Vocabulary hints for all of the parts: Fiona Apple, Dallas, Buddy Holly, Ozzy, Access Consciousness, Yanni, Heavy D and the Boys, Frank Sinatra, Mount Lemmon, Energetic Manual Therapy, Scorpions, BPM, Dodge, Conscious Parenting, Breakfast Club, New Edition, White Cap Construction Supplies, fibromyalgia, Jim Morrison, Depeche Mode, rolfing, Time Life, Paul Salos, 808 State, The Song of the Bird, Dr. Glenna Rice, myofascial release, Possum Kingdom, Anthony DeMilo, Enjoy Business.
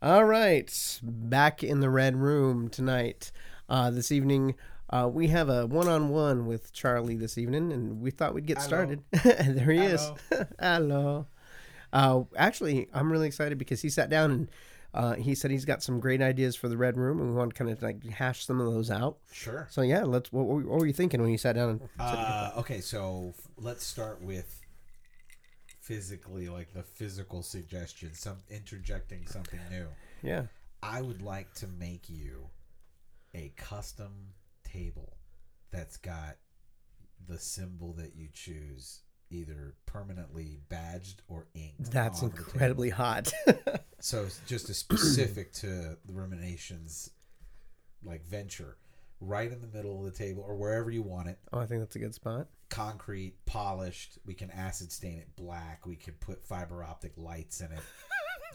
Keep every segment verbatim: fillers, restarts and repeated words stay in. All right, back in the Red Room tonight. Uh, this evening, uh, we have a one-on-one with Charlie this evening, and we thought we'd get Hello. started. There he Hello. is. Hello. Uh, actually, I'm really excited because he sat down and uh, he said he's got some great ideas for the Red Room, and we want to kind of like hash some of those out. Sure. So yeah, let's. What, what were you thinking when you sat down? And uh, okay, so let's start with. Physically, like the physical suggestion, some interjecting something new. Yeah. I would like to make you a custom table that's got the symbol that you choose either permanently badged or inked. That's incredibly hot. So it's just a specific to the ruminations like venture. Right in the middle of the table or wherever you want it. Oh, I think that's a good spot. Concrete, polished. We can acid stain it black. We can put fiber optic lights in it.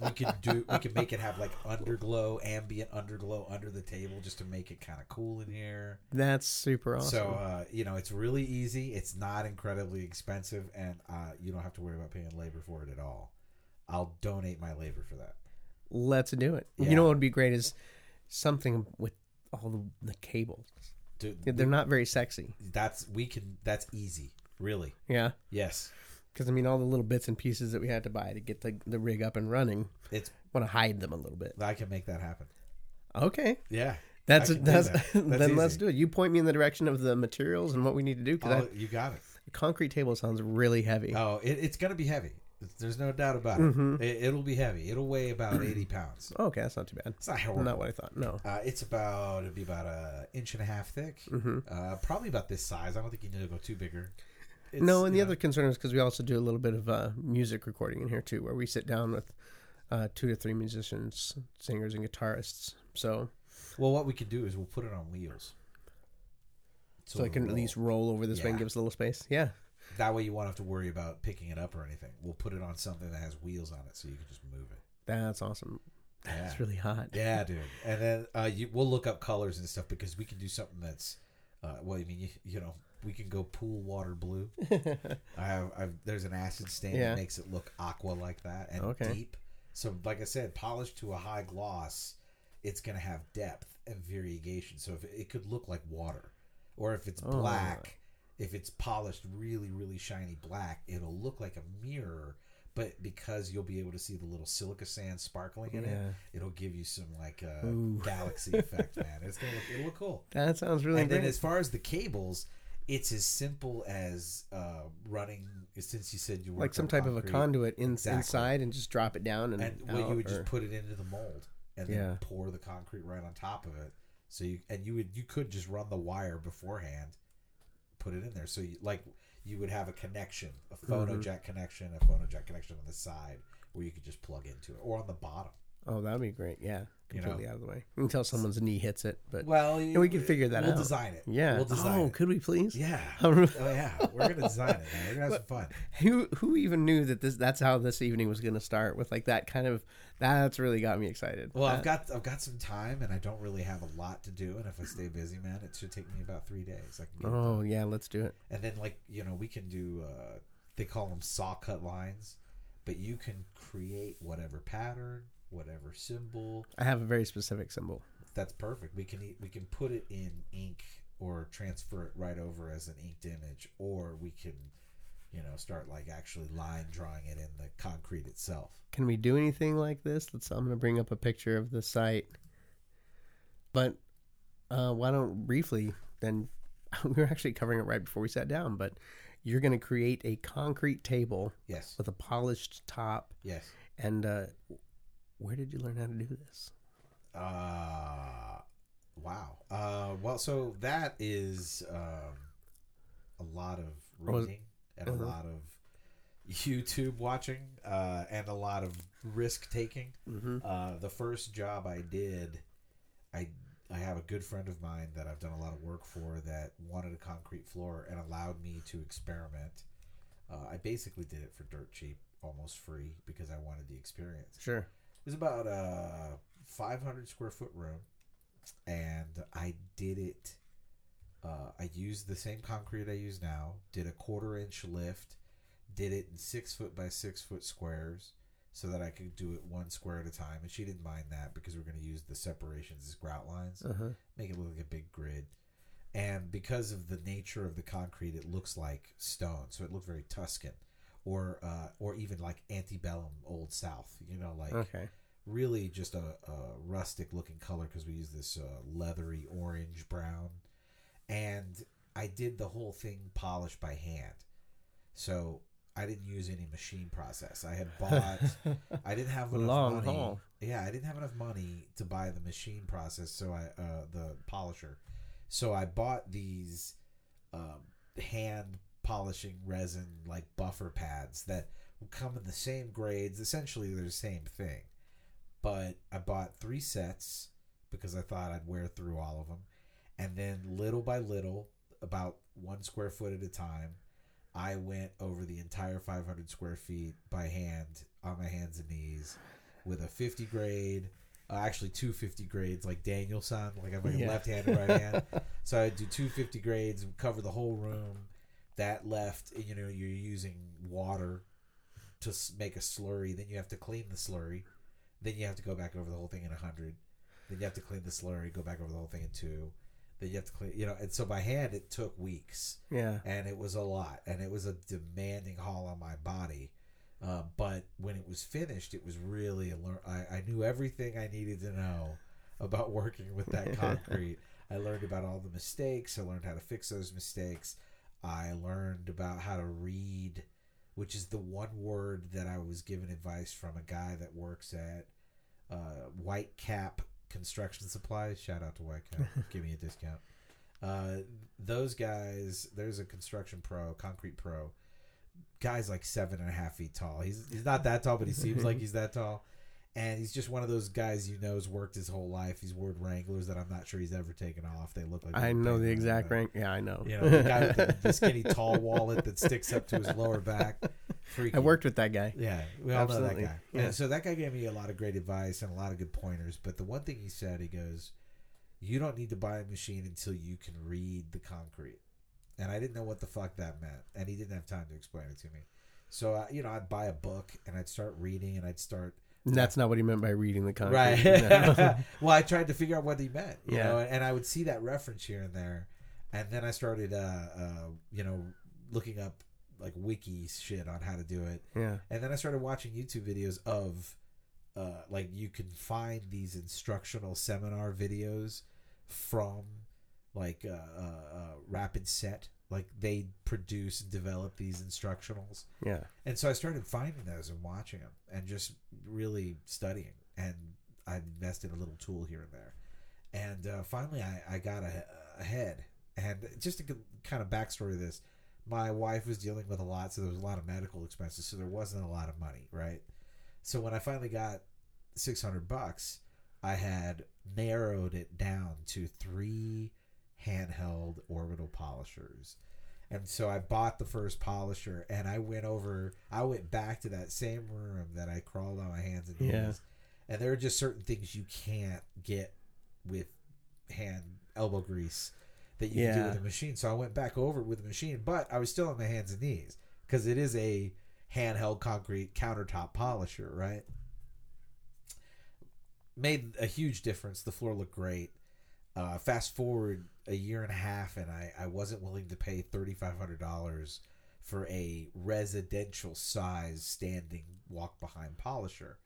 We can do. We can make it have like underglow, ambient underglow under the table just to make it kind of cool in here. That's super awesome. So, uh, you know, it's really easy. It's not incredibly expensive, and uh, you don't have to worry about paying labor for it at all. I'll donate my labor for that. Let's do it. Yeah. You know what would be great is something with all the, the cables. Dude, they're we, not very sexy. That's we can. That's easy, really. Yeah. Yes. Because I mean, all the little bits and pieces that we had to buy to get the the rig up and running. It's want to hide them a little bit. I can make that happen. Okay. Yeah. That's a, that's, that. that's then easy. Let's do it. You point me in the direction of the materials and what we need to do. Because you got it. A concrete table sounds really heavy. Oh, it, it's gonna be heavy. There's no doubt about it. Mm-hmm. it. It'll be heavy. It'll weigh about eighty pounds. Oh, okay, that's not too bad. It's not horrible. Not what I thought. No, uh, it's about it'll be about an inch and a half thick. Mm-hmm. Uh, probably about this size. I don't think you need to go too bigger. It's, no, and the know. other concern is because we also do a little bit of uh, music recording in here too, where we sit down with uh, two to three musicians, singers, and guitarists. So, well, what we could do is we'll put it on wheels, so, so I can roll. at least roll over this yeah. way and give us a little space. Yeah. That way you won't have to worry about picking it up or anything. We'll put it on something that has wheels on it so you can just move it. That's awesome. That's yeah. really hot. Yeah, dude. And then uh, you, we'll look up colors and stuff because we can do something that's, uh, well, I mean, you, you know, we can go pool water blue. I have, I've, there's an acid stain yeah. that makes it look aqua like that and okay. deep. So like I said, polished to a high gloss, it's going to have depth and variegation. So if it, it could look like water or if it's oh. black. If it's polished really, really shiny black, it'll look like a mirror, but because you'll be able to see the little silica sand sparkling in yeah. it, it'll give you some like uh, galaxy effect, man. It's gonna look, it'll look cool. That sounds really. And great. Then as far as the cables, it's as simple as uh, running. Since you said you were like some type concrete, of a conduit in, exactly. inside, and just drop it down, and, and out, well, you would or... just put it into the mold and yeah. then pour the concrete right on top of it. So you and you would you could just run the wire beforehand. Put it in there so you like you would have a connection a phono mm-hmm. jack connection a phono jack connection on the side where you could just plug into it or on the bottom. Oh, that'd be great. Yeah, completely you know, out of the way until someone's knee hits it, but well you, we can figure that we'll out we'll design it yeah we'll design oh it. Could we please yeah oh yeah we're gonna design it, man. We're gonna have but some fun. Who who even knew that this that's how this evening was gonna start with like that kind of that's really got me excited. Well that, I've got I've got some time and I don't really have a lot to do, and if I stay busy, man, it should take me about three days I can get oh it yeah let's do it. And then like you know we can do uh they call them saw cut lines, but you can create whatever pattern, whatever symbol. I have a very specific symbol. That's perfect. We can we can put it in ink or transfer it right over as an inked image, or we can, you know, start like actually line drawing it in the concrete itself. Can we do anything like this? Let's. I'm going to bring up a picture of the site. But uh, why don't briefly then? We were actually covering it right before we sat down, but you're going to create a concrete table. Yes. With a polished top. Yes. And. Uh, Where did you learn how to do this? Uh, wow. Uh, well, so that is um, a lot of reading and uh-huh. a lot of YouTube watching uh, and a lot of risk taking. Mm-hmm. Uh, the first job I did, I I have a good friend of mine that I've done a lot of work for that wanted a concrete floor and allowed me to experiment. Uh, I basically did it for dirt cheap, almost free, because I wanted the experience. Sure. It was about a five hundred square foot room, and I did it, uh, I used the same concrete I use now, did a quarter inch lift, did it in six foot by six foot squares, so that I could do it one square at a time. And she didn't mind that because we're going to use the separations as grout lines, uh-huh. make it look like a big grid. And because of the nature of the concrete, it looks like stone. So it looked very Tuscan or uh, or even like antebellum Old South, you know, like okay. really just a, a rustic looking color because we use this uh, leathery orange brown. And I did the whole thing polished by hand. So I didn't use any machine process. I had bought, I didn't have enough Long money. Haul. Yeah, I didn't have enough money to buy the machine process. So I, uh, the polisher. So I bought these um, hand polishing resin like buffer pads that come in the same grades. Essentially, they're the same thing. But I bought three sets because I thought I'd wear through all of them. And then little by little, about one square foot at a time, I went over the entire five hundred square feet by hand on my hands and knees with a fifty grade. Uh, actually, two fifty grades, like Danielson. Like I'm like yeah. left hand and right hand. So I do two fifty grades, cover the whole room. That left, you know, you're using water to make a slurry. Then you have to clean the slurry. Then you have to go back over the whole thing in a hundred. Then you have to clean the slurry, go back over the whole thing in two. Then you have to clean, you know. And so by hand, it took weeks. Yeah. And it was a lot, and it was a demanding haul on my body. Uh, but when it was finished, it was really alert. I, I knew everything I needed to know about working with that concrete. I learned about all the mistakes. I learned how to fix those mistakes. I learned about how to read, which is the one word that I was given advice from a guy that works at uh, White Cap Construction Supplies. Shout out to White Cap. Give me a discount. Uh, those guys, there's a construction pro, concrete pro. Guy's like seven and a half feet tall. He's he's not that tall, but he seems like he's that tall. And he's just one of those guys you know has worked his whole life. He's wore Wranglers that I'm not sure he's ever taken off. They look like I know the exact rank. Yeah, I know. You know, the guy with the, the skinny tall wallet that sticks up to his lower back. Freaky. I worked with that guy. Yeah, we all Absolutely. know that guy. Yeah. And so that guy gave me a lot of great advice and a lot of good pointers. But the one thing he said, he goes, "You don't need to buy a machine until you can read the concrete." And I didn't know what the fuck that meant. And he didn't have time to explain it to me. So, uh, you know, I'd buy a book and I'd start reading and I'd start. And that's not what he meant by reading the concrete. Right. No. Well, I tried to figure out what he meant, you yeah. know, and I would see that reference here and there. And then I started, uh, uh, you know, looking up like wiki shit on how to do it. Yeah. And then I started watching YouTube videos of uh, like you can find these instructional seminar videos from. Like uh, uh, uh, Rapid Set, like they produce and develop these instructionals. Yeah, and so I started finding those and watching them, and just really studying. And I invested a little tool here and there, and uh, finally I, I got a, a head. And just a good kind of backstory of this, my wife was dealing with a lot, so there was a lot of medical expenses, so there wasn't a lot of money, right? So when I finally got six hundred bucks, I had narrowed it down to three handheld orbital polishers. And so I bought the first polisher, and I went over I went back to that same room that I crawled on my hands and knees. Yeah. And there are just certain things you can't get with hand elbow grease that you yeah. can do with a machine. So I went back over with the machine, but I was still on my hands and knees because it is a handheld concrete countertop polisher, right? Made a huge difference. The floor looked great. Uh, fast forward a year and a half, and I, I wasn't willing to pay thirty-five hundred dollars for a residential size standing walk behind polisher.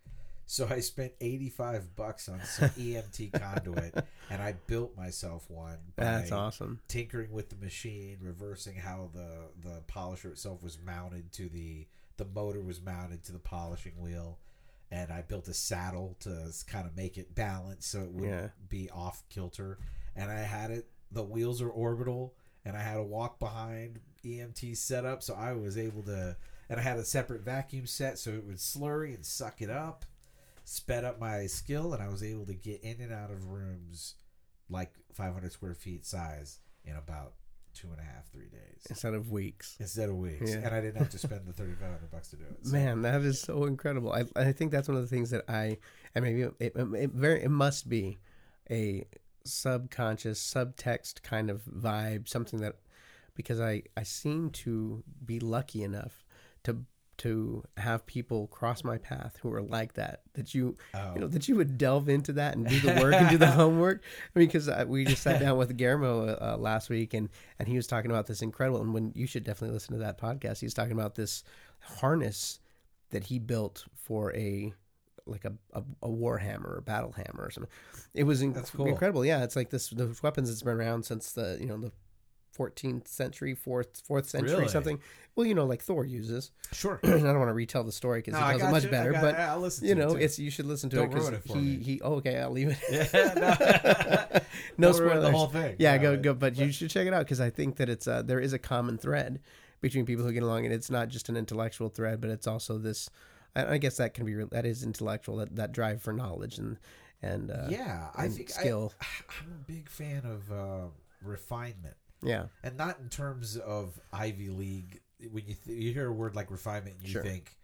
So I spent eighty-five bucks on some E M T conduit, and I built myself one. By That's awesome. Tinkering with the machine, reversing how the, the polisher itself was mounted to the the motor was mounted to the polishing wheel. And I built a saddle to kind of make it balanced so it wouldn't yeah. be off kilter. And I had it, the wheels are orbital, and I had a walk behind E M T setup. So I was able to, and I had a separate vacuum set so it would slurry and suck it up, sped up my skill, and I was able to get in and out of rooms like five hundred square feet size in about two and a half, three days. Instead of weeks. Instead of weeks. Yeah. And I didn't have to spend the thirty-five hundred bucks to do it. So. Man, that is so incredible. I I think that's one of the things that I, and maybe it, it, it very, it must be a subconscious, subtext kind of vibe, something that, because I, I seem to be lucky enough to to have people cross my path who are like that, that you, oh. you know, that you would delve into that and do the work and do the homework. I mean, because we just sat down with Guillermo uh, last week and, and he was talking about this incredible, and when you should definitely listen to that podcast, he's talking about this harness that he built for a, like a, a, a war hammer or battle hammer or something. It was inc- That's cool. incredible. Yeah. It's like this, the weapons that's been around since the, you know, the fourteenth century, fourth, fourth century, really? something. Well, you know, like Thor uses. Sure. I don't want to retell the story because no, he tells it much you. better, got, but I'll listen to you know, it it's, you should listen to don't it because he, he, oh, okay, I'll leave it. Yeah, no no spoilers. The whole thing. Yeah. No, go, go, but, but you should check it out because I think that it's uh there is a common thread between people who get along, and it's not just an intellectual thread, but it's also this, I guess that can be, that is intellectual, that, that drive for knowledge and, and, uh, yeah, I and think skill. I, I'm a big fan of, uh, refinement. Yeah. And not in terms of Ivy League. When you th- you hear a word like refinement, and you sure. think,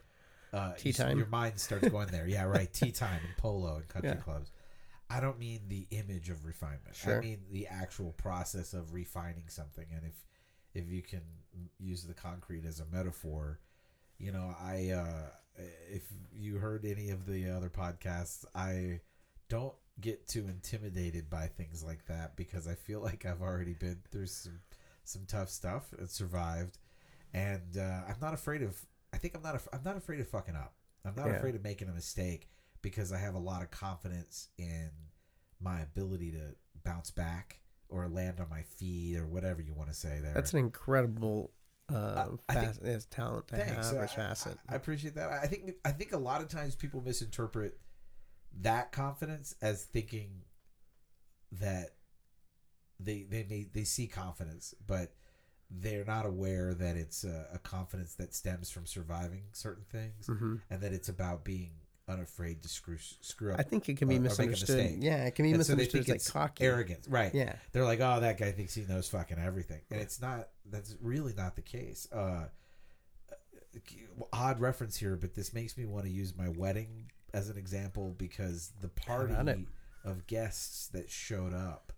uh, tea you, time. Your mind starts going there. Yeah. Right. Tea time and polo and country yeah. clubs. I don't mean the image of refinement. Sure. I mean the actual process of refining something. And if, if you can use the concrete as a metaphor, you know, I, uh, if you heard any of the other podcasts, I don't get too intimidated by things like that because I feel like I've already been through some, some tough stuff and survived. And uh, I'm not afraid of, I think I'm not, af- I'm not afraid of fucking up. I'm not yeah. afraid of making a mistake because I have a lot of confidence in my ability to bounce back or land on my feet or whatever you want to say there. That's an incredible Uh, I, fac- I think, talent to thanks. Have, so facet. I, I appreciate that. I think I think a lot of times people misinterpret that confidence as thinking that they they may, they see confidence, but they're not aware that it's a, a confidence that stems from surviving certain things, mm-hmm. and that it's about being unafraid to screw screw up. I think it can be or, misunderstood. Or yeah, it can be and misunderstood. So like it's cocky, arrogance, right? Yeah, they're like, oh, that guy thinks he knows fucking everything, and yeah. it's not. That's really not the case. Uh, odd reference here, but this makes me want to use my wedding as an example because the party of guests that showed up,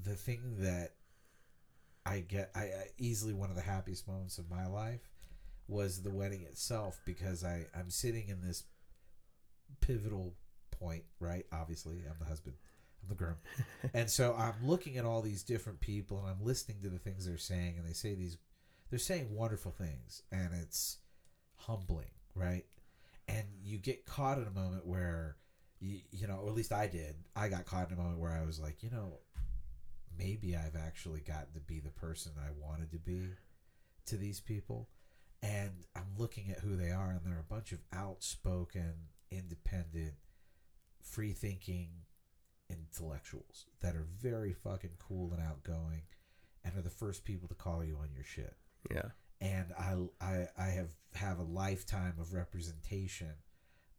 the thing that I get, I, I easily one of the happiest moments of my life. Was the wedding itself because I, I'm sitting in this pivotal point, right? Obviously, I'm the husband, I'm the groom. And so I'm looking at all these different people and I'm listening to the things they're saying, and they say these, they're saying wonderful things, and it's humbling, right? And you get caught in a moment where, you, you know, or at least I did, I got caught in a moment where I was like, you know, maybe I've actually gotten to be the person I wanted to be to these people. And I'm looking at who they are, and they're a bunch of outspoken, independent, free-thinking intellectuals that are very fucking cool and outgoing and are the first people to call you on your shit. Yeah. And I, I, I have, have a lifetime of representation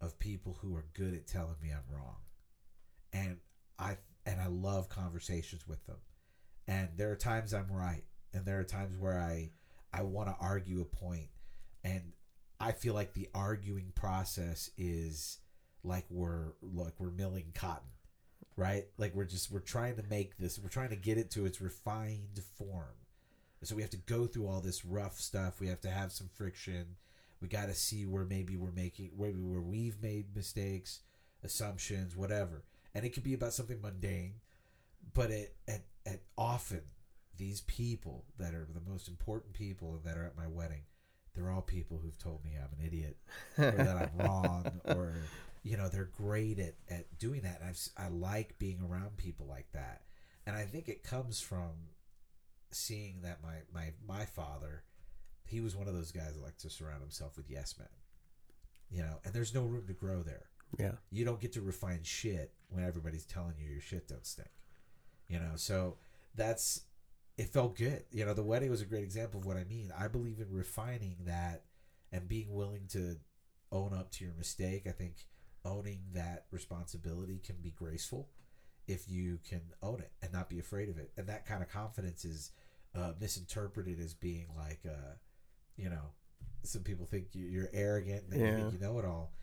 of people who are good at telling me I'm wrong. And I, and I love conversations with them. And there are times I'm right, and there are times where I... I want to argue a point, and I feel like the arguing process is like we're like we're milling cotton, right? Like we're just we're trying to make this, we're trying to get it to its refined form. And so we have to go through all this rough stuff. We have to have some friction. We got to see where maybe we're making maybe where we've made mistakes, assumptions, whatever. And it could be about something mundane, but it at at often. These people that are the most important people that are at my wedding, they're all people who've told me I'm an idiot or that I'm wrong, or, you know, they're great at, at doing that. And I've, I like being around people like that. And I think it comes from seeing that my, my, my father, he was one of those guys that liked to surround himself with yes men, you know, and there's no room to grow there. Yeah. You don't get to refine shit when everybody's telling you your shit don't stink, you know? So that's, it felt good. You know, the wedding was a great example of what I mean. I believe in refining that and being willing to own up to your mistake. I think owning that responsibility can be graceful if you can own it and not be afraid of it. And that kind of confidence is uh, misinterpreted as being like, uh, you know, some people think you're arrogant and yeah. you think you know it all.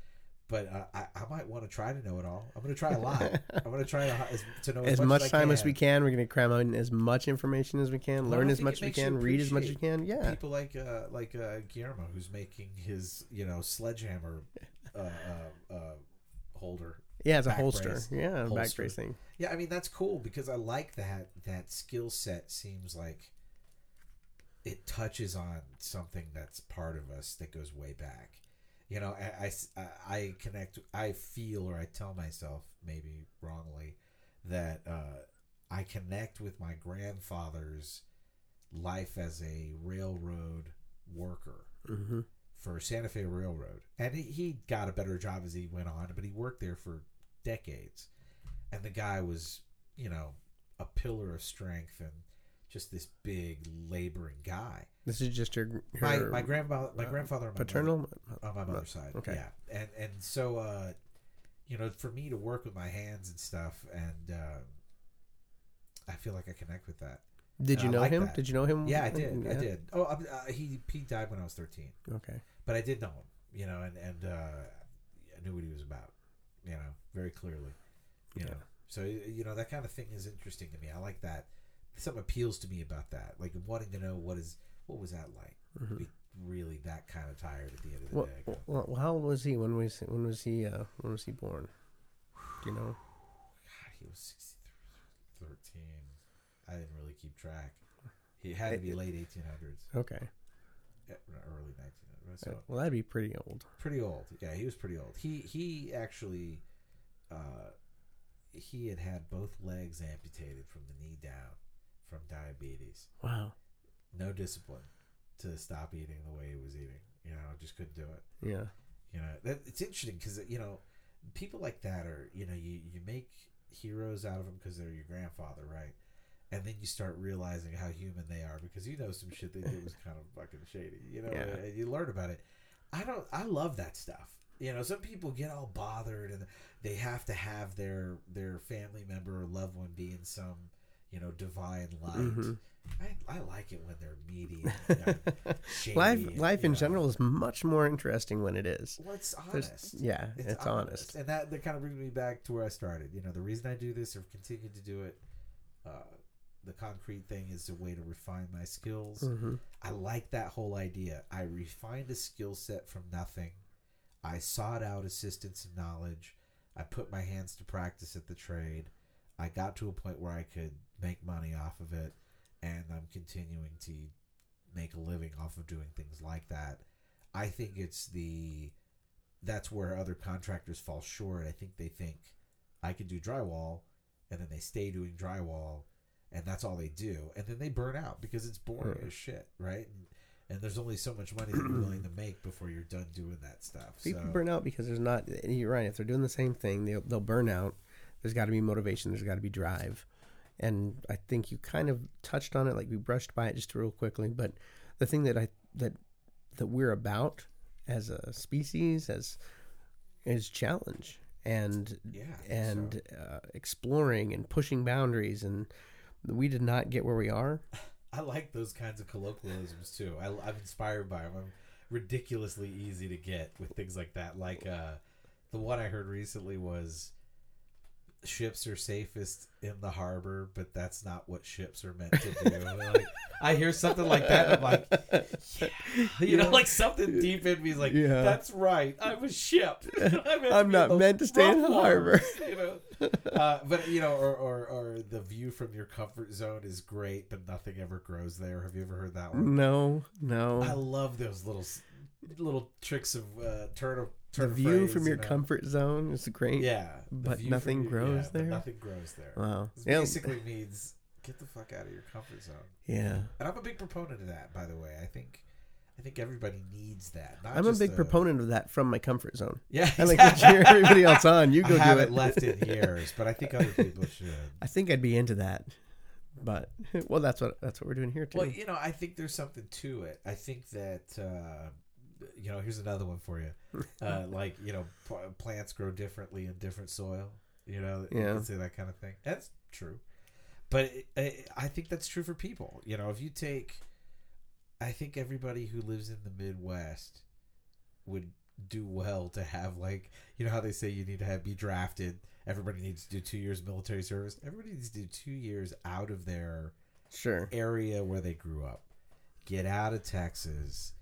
But uh, I, I might want to try to know it all. I'm going to try a lot. I'm going to try to, as, to know as, as much, much as I time can. as we can. We're going to cram in as much information as we can, well, learn as much as we can, read as much as we can. Yeah, people like uh, like uh, Guillermo, who's making his you know sledgehammer uh, uh, uh, holder. Yeah, it's a holster. Brace. Yeah, holster. Back brace thing. Yeah, I mean that's cool because I like that. That skill set seems like it touches on something that's part of us that goes way back. You know, I, I, I connect, I feel, or I tell myself, maybe wrongly, that uh, I connect with my grandfather's life as a railroad worker mm-hmm. for Santa Fe Railroad. And he, he got a better job as he went on, but he worked there for decades. And the guy was, you know, a pillar of strength and just this big laboring guy. This is just your, your my my grandfather, my uh, grandfather, on my paternal mother, on my mother's side. Okay, yeah, and and so uh, you know, for me to work with my hands and stuff, and uh, I feel like I connect with that. Did and you I know like him? That. Did you know him? Yeah, I did. Yeah. I did. Oh, uh, he he died when I was thirteen. Okay, but I did know him. You know, and and uh, I knew what he was about. You know, very clearly. You yeah. know, so you know that kind of thing is interesting to me. I like that. Something appeals to me about that, like wanting to know what is what was that like. Mm-hmm. Be really that kind of tired at the end of the well, day. Well, well, how old was he when was when was he uh, when was he born? Do you know? God, he was sixty-three, thirteen. I didn't really keep track. He had to be it, late eighteen hundreds. Okay. Early nineteen hundreds. So. Well, that'd be pretty old. Pretty old. Yeah, he was pretty old. He he actually, uh, he had had both legs amputated from the knee down. From diabetes. Wow. No discipline to stop eating the way he was eating. You know, just couldn't do it. Yeah. You know, that, it's interesting because, you know, people like that are, you know, you, you make heroes out of them because they're your grandfather, right? And then you start realizing how human they are because you know some shit they did was kind of fucking shady. You know, yeah. And you learn about it. I don't, I love that stuff. You know, some people get all bothered and they have to have their, their family member or loved one be in some, you know, divine light. Mm-hmm. I, I like it when they're meaty. And, uh, shady life and, life in know. general is much more interesting when it is. Well, it's honest. There's, yeah, it's, it's honest. honest. And that, that kind of brings me back to where I started. You know, the reason I do this or continue to do it, uh, the concrete thing is a way to refine my skills. Mm-hmm. I like that whole idea. I refined a skill set from nothing. I sought out assistance and knowledge. I put my hands to practice at the trade. I got to a point where I could make money off of it, and I'm continuing to make a living off of doing things like that. I think it's the that's where other contractors fall short. I think they think I can do drywall, and then they stay doing drywall, and that's all they do, and then they burn out because it's boring mm-hmm. as shit, right? And, and there's only so much money that you're willing to make before you're done doing that stuff. People so. burn out because there's not. You're right. If they're doing the same thing, they'll, they'll burn out. There's got to be motivation. There's got to be drive. And I think you kind of touched on it, like we brushed by it just real quickly. But the thing that I that that we're about as a species, as is challenge and yeah, and so. uh, exploring and pushing boundaries. And we did not get where we are. I like those kinds of colloquialisms too. I, I'm inspired by them. I'm ridiculously easy to get with things like that. Like uh, the one I heard recently was. Ships are safest in the harbor, but that's not what ships are meant to do. Like, I hear something like that, and I'm like, yeah. you yeah. know, like something deep in me is like, yeah. that's right. I'm a ship. I'm, I'm not meant to stay in the harbor. You know, uh, but you know, or, or or the view from your comfort zone is great, but nothing ever grows there. Have you ever heard that one? No, no. I love those little little tricks of uh, turn of. The view phrase, from your you know? comfort zone is great. Yeah. But nothing grows yeah, there. Nothing grows there. Wow. It yeah. basically means get the fuck out of your comfort zone. Yeah. And I'm a big proponent of that, by the way. I think I think everybody needs that. Not I'm a big the... proponent of that from my comfort zone. Yeah. I like to cheer everybody else on. You go I do it. I haven't left in years, but I think other people should. I think I'd be into that. But well that's what that's what we're doing here too. Well, you know, I think there's something to it. I think that uh you know, here's another one for you. Uh, like, you know, p- plants grow differently in different soil. You know, yeah. You can say that kind of thing. That's true. But it, it, I think that's true for people. You know, if you take, I think everybody who lives in the Midwest would do well to have, like, you know how they say you need to have be drafted. Everybody needs to do two years military service. Everybody needs to do two years out of their sure area where they grew up. Get out of Texas.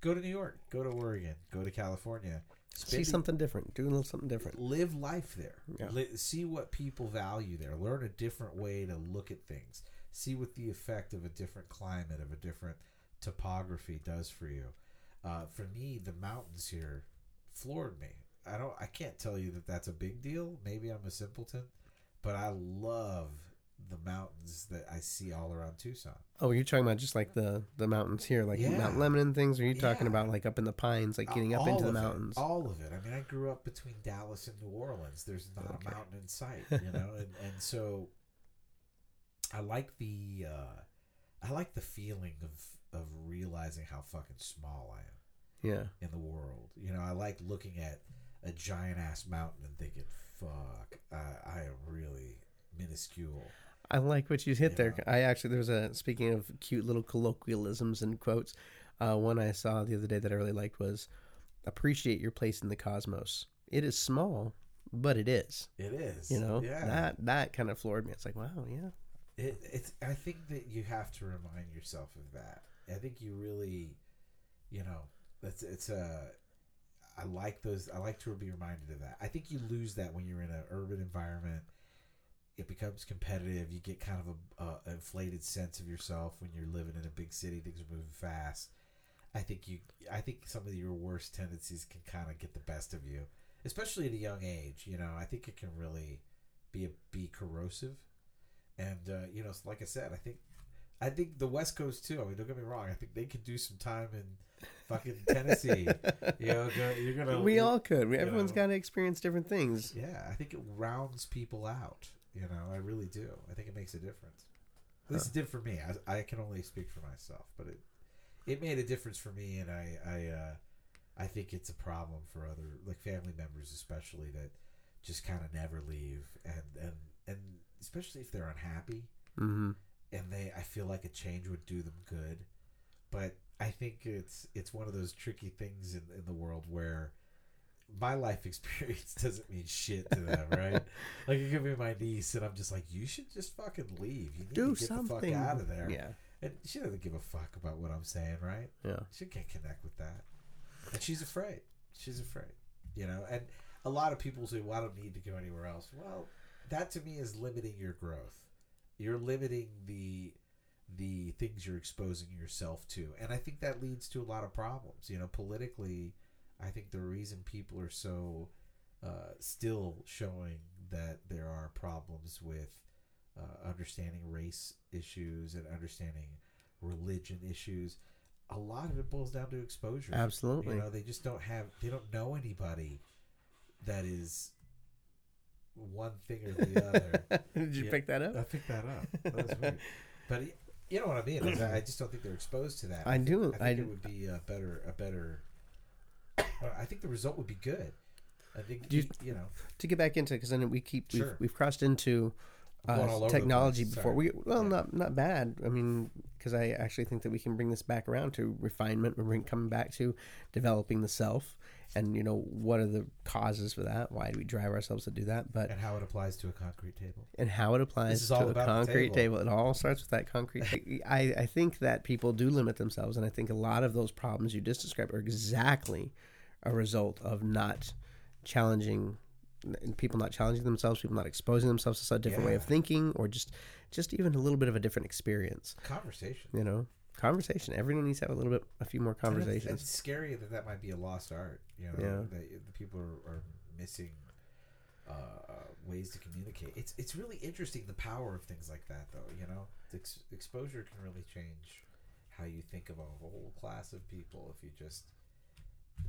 Go to New York. Go to Oregon. Go to California. Spend, see something different. Do a little something different. Live life there. Yeah. Li- see what people value there. Learn a different way to look at things. See what the effect of a different climate, of a different topography does for you. Uh, for me, the mountains here floored me. I don't. I can't tell you that that's a big deal. Maybe I'm a simpleton, but I love the mountains that I see all around Tucson. Oh, you're talking about just like the, the mountains here, like yeah. Mount Lemmon and things? Or are you talking yeah. about like up in the pines, like getting uh, up into the mountains? It, all of it. I mean, I grew up between Dallas and New Orleans. There's not okay. a mountain in sight, you know? and, and so I like the uh, I like the feeling of, of realizing how fucking small I am. Yeah. In the world. You know, I like looking at a giant-ass mountain and thinking, fuck, uh, I am really minuscule. I like what you hit yeah. there. I actually, there was a, speaking of cute little colloquialisms and quotes, uh, one I saw the other day that I really liked was, appreciate your place in the cosmos. It is small, but it is. It is. You know, yeah. that that kind of floored me. It's like, wow, yeah. It, it's. I think that you have to remind yourself of that. I think you really, you know, that's it's a, I like those, I like to be reminded of that. I think you lose that when you're in an urban environment. It becomes competitive. You get kind of a uh, inflated sense of yourself when you're living in a big city. Things are moving fast. I think you. I think some of your worst tendencies can kind of get the best of you, especially at a young age. You know, I think it can really be a, be corrosive. And uh, you know, like I said, I think, I think the West Coast too. I mean, don't get me wrong. I think they could do some time in fucking Tennessee. You know, you're gonna. We all could. Everyone's got to experience different things. Yeah, I think it rounds people out. You know, I really do. I think it makes a difference. This huh. did for me. I, I can only speak for myself, but it it made a difference for me, and I I, uh, I think it's a problem for other, like, family members especially that just kind of never leave, and, and and especially if they're unhappy, mm-hmm. and they I feel like a change would do them good, but I think it's it's one of those tricky things in in the world where. My life experience doesn't mean shit to them, right? Like, you give me my niece, and I'm just like, you should just fucking leave. You need Do to get something. The fuck out of there. Yeah. And she doesn't give a fuck about what I'm saying, right? Yeah. She can't connect with that. And she's afraid. She's afraid. You know? And a lot of people say, well, I don't need to go anywhere else. Well, that to me is limiting your growth. You're limiting the the things you're exposing yourself to. And I think that leads to a lot of problems. You know, politically, I think the reason people are so uh, still showing that there are problems with uh, understanding race issues and understanding religion issues, a lot of it boils down to exposure. Absolutely. You know, they just don't have, they don't know anybody that is one thing or the other. Did you yeah, pick that up? I picked that up. That was weird. But you know what I mean? Like, I just don't think they're exposed to that. I, I think, do. I think I it do. would be a better, a better... I think the result would be good. I think you, you know to get back into because I know we keep sure. we've, we've crossed into uh, technology before. We well yeah. not not bad. I mean, because I actually think that we can bring this back around to refinement. We're coming back to developing the self, and you know what are the causes for that? Why do we drive ourselves to do that? But and how it applies to a concrete table. And how it applies to a concrete table. table. It all starts with that concrete. I I think that people do limit themselves, and I think a lot of those problems you just described are exactly. A result of not challenging people, not challenging themselves, people not exposing themselves to a different yeah. way of thinking, or just, just even a little bit of a different experience. Conversation, you know, conversation. Everyone needs to have a little bit, a few more conversations. And it's, it's scary that that might be a lost art. You know, yeah. that the people are, are missing uh, ways to communicate. It's it's really interesting the power of things like that, though. You know, ex- exposure can really change how you think of a whole class of people if you just.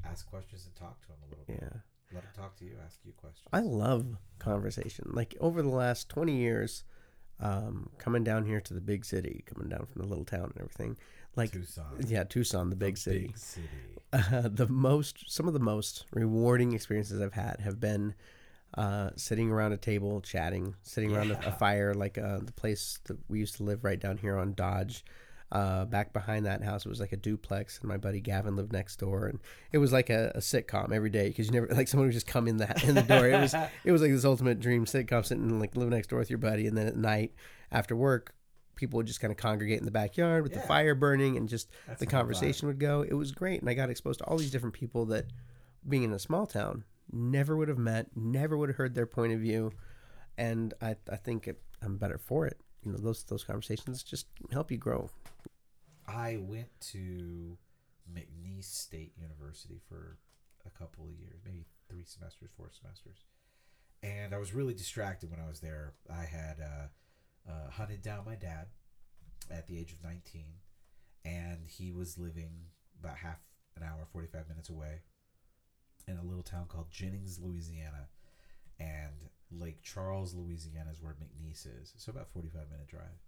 Ask questions and talk to them a little bit. Yeah. Let them talk to you, ask you questions. I love conversation. Like, over the last twenty years, um, coming down here to the big city, coming down from the little town and everything. Like, Tucson. Yeah, Tucson, the big the city. Big city. Uh, the most, some of the most rewarding experiences I've had have been uh, sitting around a table, chatting, sitting yeah. around a, a fire, like uh, the place that we used to live right down here on Dodge. Uh, back behind that house, it was like a duplex, and my buddy Gavin lived next door, and it was like a, a sitcom every day, because you never, like, someone would just come in the in the door. It was it was like this ultimate dream sitcom, sitting and like live next door with your buddy, and then at night after work, people would just kind of congregate in the backyard with yeah. the fire burning, and just That's the conversation fun. would go. It was great, and I got exposed to all these different people that, being in a small town, never would have met, never would have heard their point of view, and I I think it, I'm better for it. You know, those those conversations just help you grow. I went to McNeese State University for a couple of years, maybe three semesters, four semesters. And I was really distracted when I was there. I had uh, uh, hunted down my dad at the age of nineteen, and he was living about half an hour, forty-five minutes away in a little town called Jennings, Louisiana. And Lake Charles, Louisiana is where McNeese is. So about forty-five minute drive.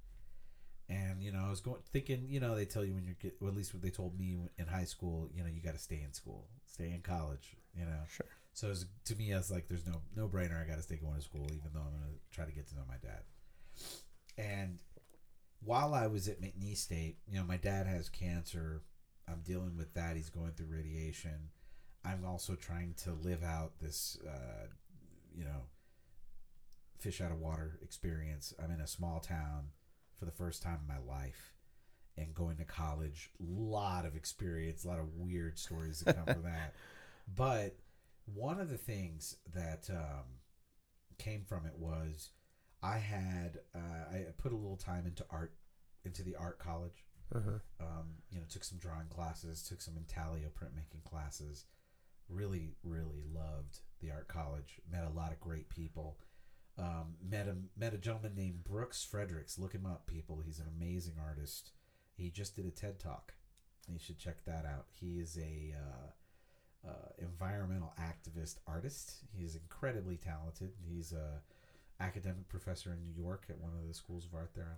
And, you know, I was going thinking, you know, they tell you when you're, well, at least what they told me in high school, you know, you got to stay in school, stay in college, you know. Sure. So it was, to me, I was like, there's no, no brainer. I got to stay going to school, even though I'm going to try to get to know my dad. And while I was at McNeese State, you know, my dad has cancer. I'm dealing with that. He's going through radiation. I'm also trying to live out this, uh, you know, fish out of water experience. I'm in a small town for the first time in my life, and going to college, a lot of experience, a lot of weird stories that come from that. But one of the things that um, came from it was I had uh, I put a little time into art, into the art college. Uh-huh. Um, you know, took some drawing classes, took some intaglio printmaking classes. Really, really loved the art college. Met a lot of great people. Um, met a met a gentleman named Brooks Fredericks. Look him up, people. He's an amazing artist. He just did a TED Talk. You should check that out. He is a uh, uh, environmental activist artist. He is incredibly talented. He's a academic professor in New York at one of the schools of art there.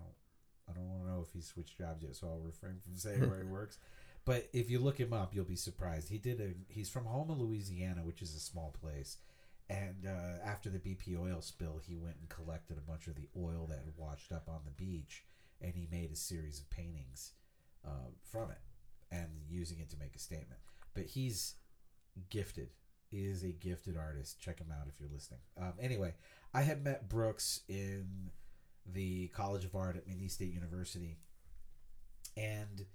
I don't I don't want to know if he switched jobs yet, so I'll refrain from saying where he works. But if you look him up, you'll be surprised. He did a. He's from Houma, Louisiana, which is a small place. And uh, after the B P oil spill, he went and collected a bunch of the oil that had washed up on the beach, and he made a series of paintings uh, from it and using it to make a statement. But he's gifted. He is a gifted artist. Check him out if you're listening. Um, anyway, I had met Brooks in the College of Art at McNeese State University, and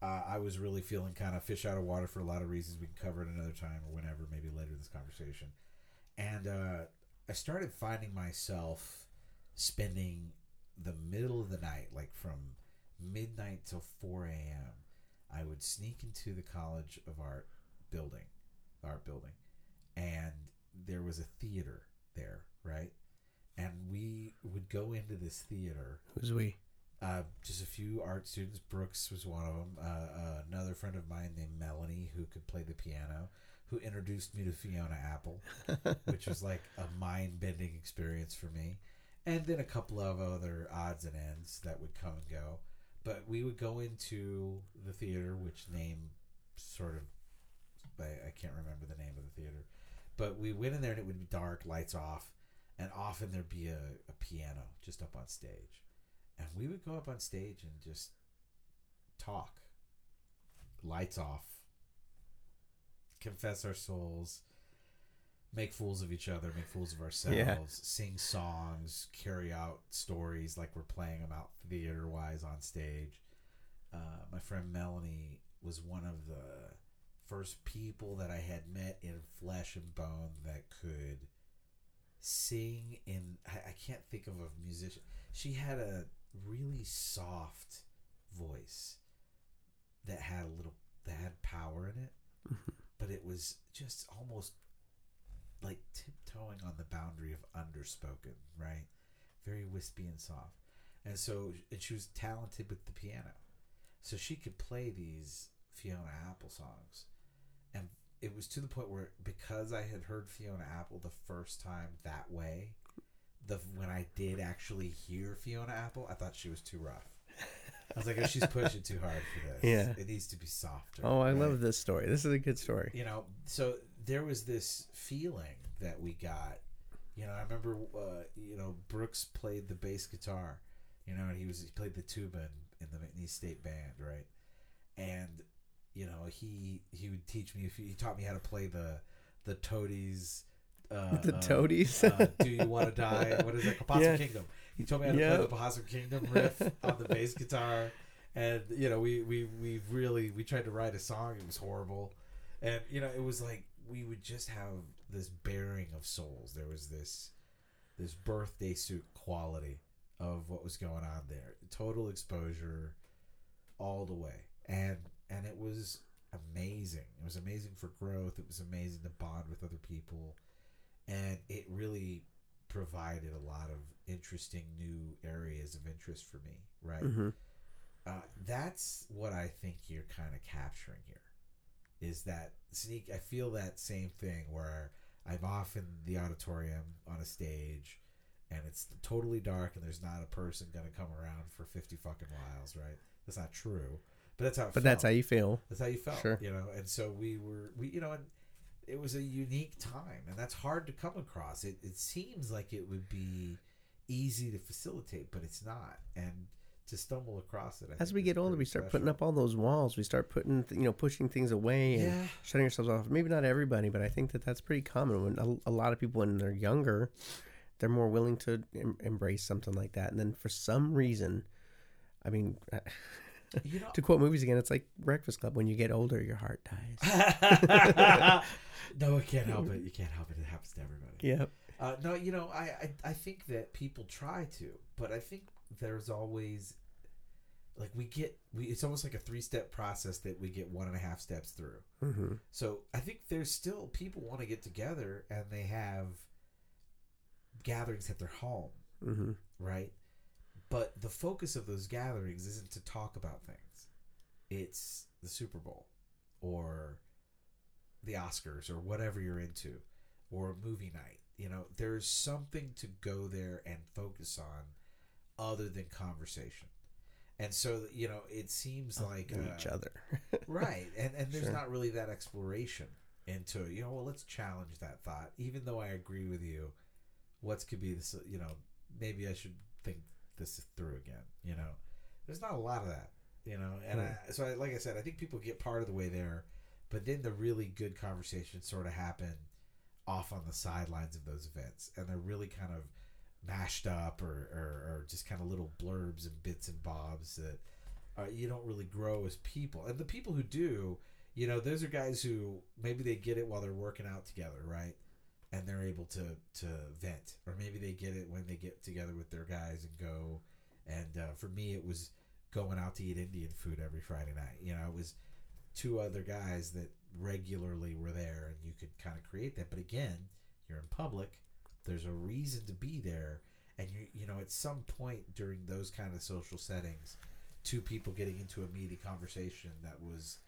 uh, I was really feeling kind of fish out of water for a lot of reasons. We can cover it another time or whenever, maybe later in this conversation. And uh, I started finding myself spending the middle of the night, like from midnight till four a.m., I would sneak into the College of Art building, art building, and there was a theater there, right? And we would go into this theater. Who's we? Uh, just a few art students. Brooks was one of them. Uh, uh, another friend of mine named Melanie, who could play the piano, who introduced me to Fiona Apple, which was like a mind-bending experience for me. And then a couple of other odds and ends that would come and go. But we would go into the theater, which name sort of, I, I can't remember the name of the theater. But we went in there and it would be dark, lights off, and often there'd be a, a piano just up on stage. And we would go up on stage and just talk. Lights off. Confess our souls, make fools of each other, make fools of ourselves, yeah. Sing songs, carry out stories like we're playing them out theater-wise on stage. Uh, my friend Melanie was one of the first people that I had met in flesh and bone that could sing in... I, I can't think of a musician. She had a really soft voice that had a little... that had power in it. But it was just almost like tiptoeing on the boundary of underspoken, right? Very wispy and soft. And so and she was talented with the piano. So she could play these Fiona Apple songs. And it was to the point where, because I had heard Fiona Apple the first time that way, the when I did actually hear Fiona Apple, I thought she was too rough. I was like, oh, she's pushing too hard for this. Yeah. It needs to be softer. Oh, I right? love this story. This is a good story. You know, so there was this feeling that we got. You know, I remember, uh, you know, Brooks played the bass guitar, you know, and he was he played the tuba in the McNeese State Band, right? And you know, he he would teach me. He taught me how to play the the Toadies. Uh, the Toadies. Uh, uh, Do You Want to Die? What is it? Possum yeah. Kingdom. He told me how to yep. play the Possum Kingdom riff on the bass guitar, and you know, we we we really we tried to write a song. It was horrible, and you know, it was like we would just have this bearing of souls. There was this this birthday suit quality of what was going on there. Total exposure, all the way, and and it was amazing. It was amazing for growth. It was amazing to bond with other people. And it really provided a lot of interesting new areas of interest for me, right? Mm-hmm. Uh, that's what I think you're kind of capturing here. Is that sneak? I feel that same thing where I'm off in the auditorium on a stage, and it's totally dark, and there's not a person gonna come around for fifty fucking miles, right? That's not true, but that's how. It but felt. That's how you feel. That's how you felt, sure. You know. And so we were, we you know. And, it was a unique time, and that's hard to come across. It it seems like it would be easy to facilitate, but it's not. And to stumble across it, I as we get older, we start special. putting up all those walls. We start putting, you know, pushing things away and yeah. shutting ourselves off. Maybe not everybody, but I think that that's pretty common. When a, a lot of people, when they're younger, they're more willing to em- embrace something like that. And then for some reason, I mean. You know, to quote movies again, it's like Breakfast Club. When you get older, your heart dies. No, it can't help it. You can't help it. It happens to everybody. Yep. Uh, no, you know, I, I, I think that people try to, but I think there's always, like, we get, we it's almost like a three-step process that we get one and a half steps through. Mm-hmm. So I think there's still people want to get together, and they have gatherings at their home, mm-hmm. right? But the focus of those gatherings isn't to talk about things. It's the Super Bowl or the Oscars or whatever you're into or movie night. You know, there's something to go there and focus on other than conversation. And so, you know, it seems oh, like... Uh, each other. Right. And, and there's sure. not really that exploration into, you know, well, let's challenge that thought. Even though I agree with you, what could be this, you know, maybe I should think... this through again, you know. There's not a lot of that, you know. And I, so, I, like I said, I think people get part of the way there, but then the really good conversations sort of happen off on the sidelines of those events, and they're really kind of mashed up or, or, or just kind of little blurbs and bits and bobs that uh, you don't really grow as people. And the people who do, you know, those are guys who maybe they get it while they're working out together, right? And they're able to, to vent. Or maybe they get it when they get together with their guys and go. And uh, for me, it was going out to eat Indian food every Friday night. You know, it was two other guys that regularly were there, and you could kind of create that. But again, you're in public. There's a reason to be there. And, you you know, at some point during those kind of social settings, two people getting into a meaty conversation that was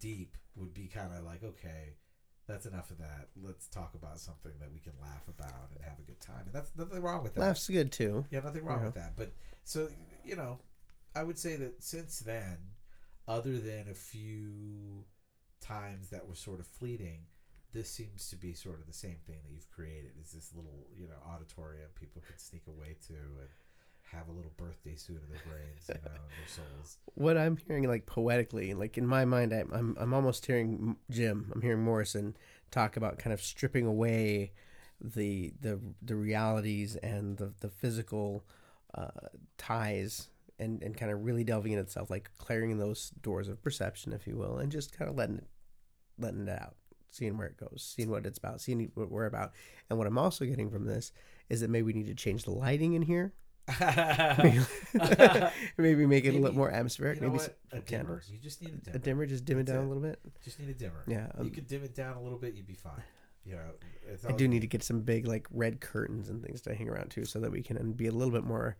deep would be kind of like, okay, that's enough of that. Let's talk about something that we can laugh about and have a good time. And that's nothing wrong with that. Laugh's good too. Yeah, nothing wrong yeah. with that. But so, you know, I would say that since then, other than a few times that were sort of fleeting, this seems to be sort of the same thing that you've created. Is this little, you know, auditorium people can sneak away to and have a little birthday suit of their brains, you know, their souls. What I'm hearing, like, poetically, like, in my mind, I'm, I'm I'm almost hearing Jim, I'm hearing Morrison talk about kind of stripping away the the the realities and the, the physical uh, ties and, and kind of really delving in itself, like clearing those doors of perception, if you will, and just kind of letting it, letting it out, seeing where it goes, seeing what it's about, seeing what we're about. And what I'm also getting from this is that maybe we need to change the lighting in here. Maybe make it maybe, a little more atmospheric. You know, maybe a dimmer. You just need a dimmer. A dimmer, just dim That's it down it. a little bit. Just need a dimmer. Yeah, um, you could dim it down a little bit, you'd be fine. You know, it's I do need to get some big like red curtains and things to hang around too, so that we can be a little bit more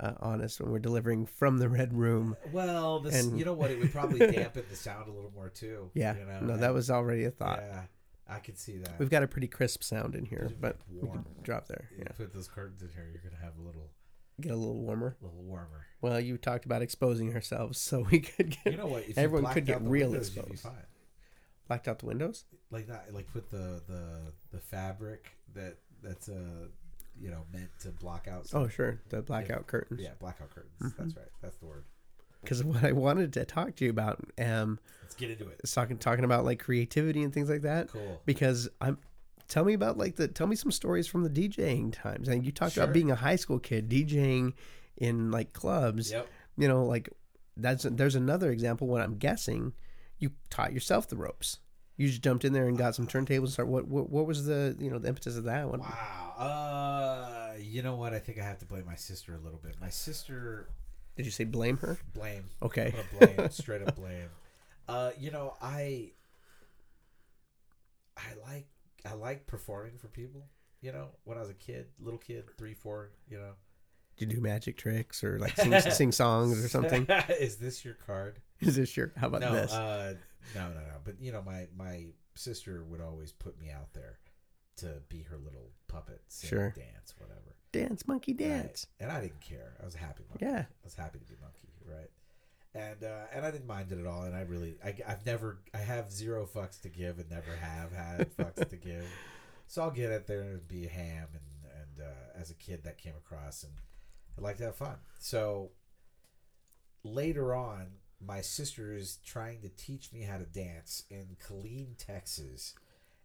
uh, honest when we're delivering from the red room. Well, this, and... you know what? It would probably dampen the sound a little more too. Yeah, you know? no, and, that was already a thought. Yeah. I could see that. We've got a pretty crisp sound in here, but we could drop there. Yeah. You put those curtains in here, you're gonna have a little. Get a little warmer. A little warmer. Well, you talked about exposing ourselves, so we could get. You know what? If everyone could get real windows, exposed. You'd be fine. Blacked out the windows? Like that? Like put the the, the fabric that that's a uh, you know meant to block out. Something. Oh sure, the blackout yeah. curtains. Yeah, blackout curtains. Mm-hmm. That's right. That's the word. because what I wanted to talk to you about, um, let's get into it. It's talking talking about like creativity and things like that. Cool. Because I'm, tell me about like the tell me some stories from the DJing times. And you talked sure. about being a high school kid DJing in like clubs. Yep. You know, like that's there's another example when I'm guessing you taught yourself the ropes. You just jumped in there and got some turntables and started. What, what what was the you know the impetus of that one? Wow. Uh, you know what? I think I have to blame my sister a little bit. My sister. Did you say blame her? Blame. Okay. I'm gonna blame. Straight up blame. Uh, you know I. I like I like performing for people. You know, when I was a kid, little kid, three, four. You know. Did you do magic tricks or like sing, sing songs or something? Is this your card? Is this your? How about no, this? Uh, No, no, no. But, you know, my, my sister would always put me out there to be her little puppet. Sing, sure. Dance, whatever. Dance, monkey, dance. And I, and I didn't care. I was a happy monkey. Yeah. I was happy to be monkey, right? And uh, and I didn't mind it at all. And I really, I, I've never, I have zero fucks to give and never have had fucks to give. So I'll get out there and be a ham. And, and uh, as a kid, that came across. And I like to have fun. So later on, my sister is trying to teach me how to dance in Killeen, Texas,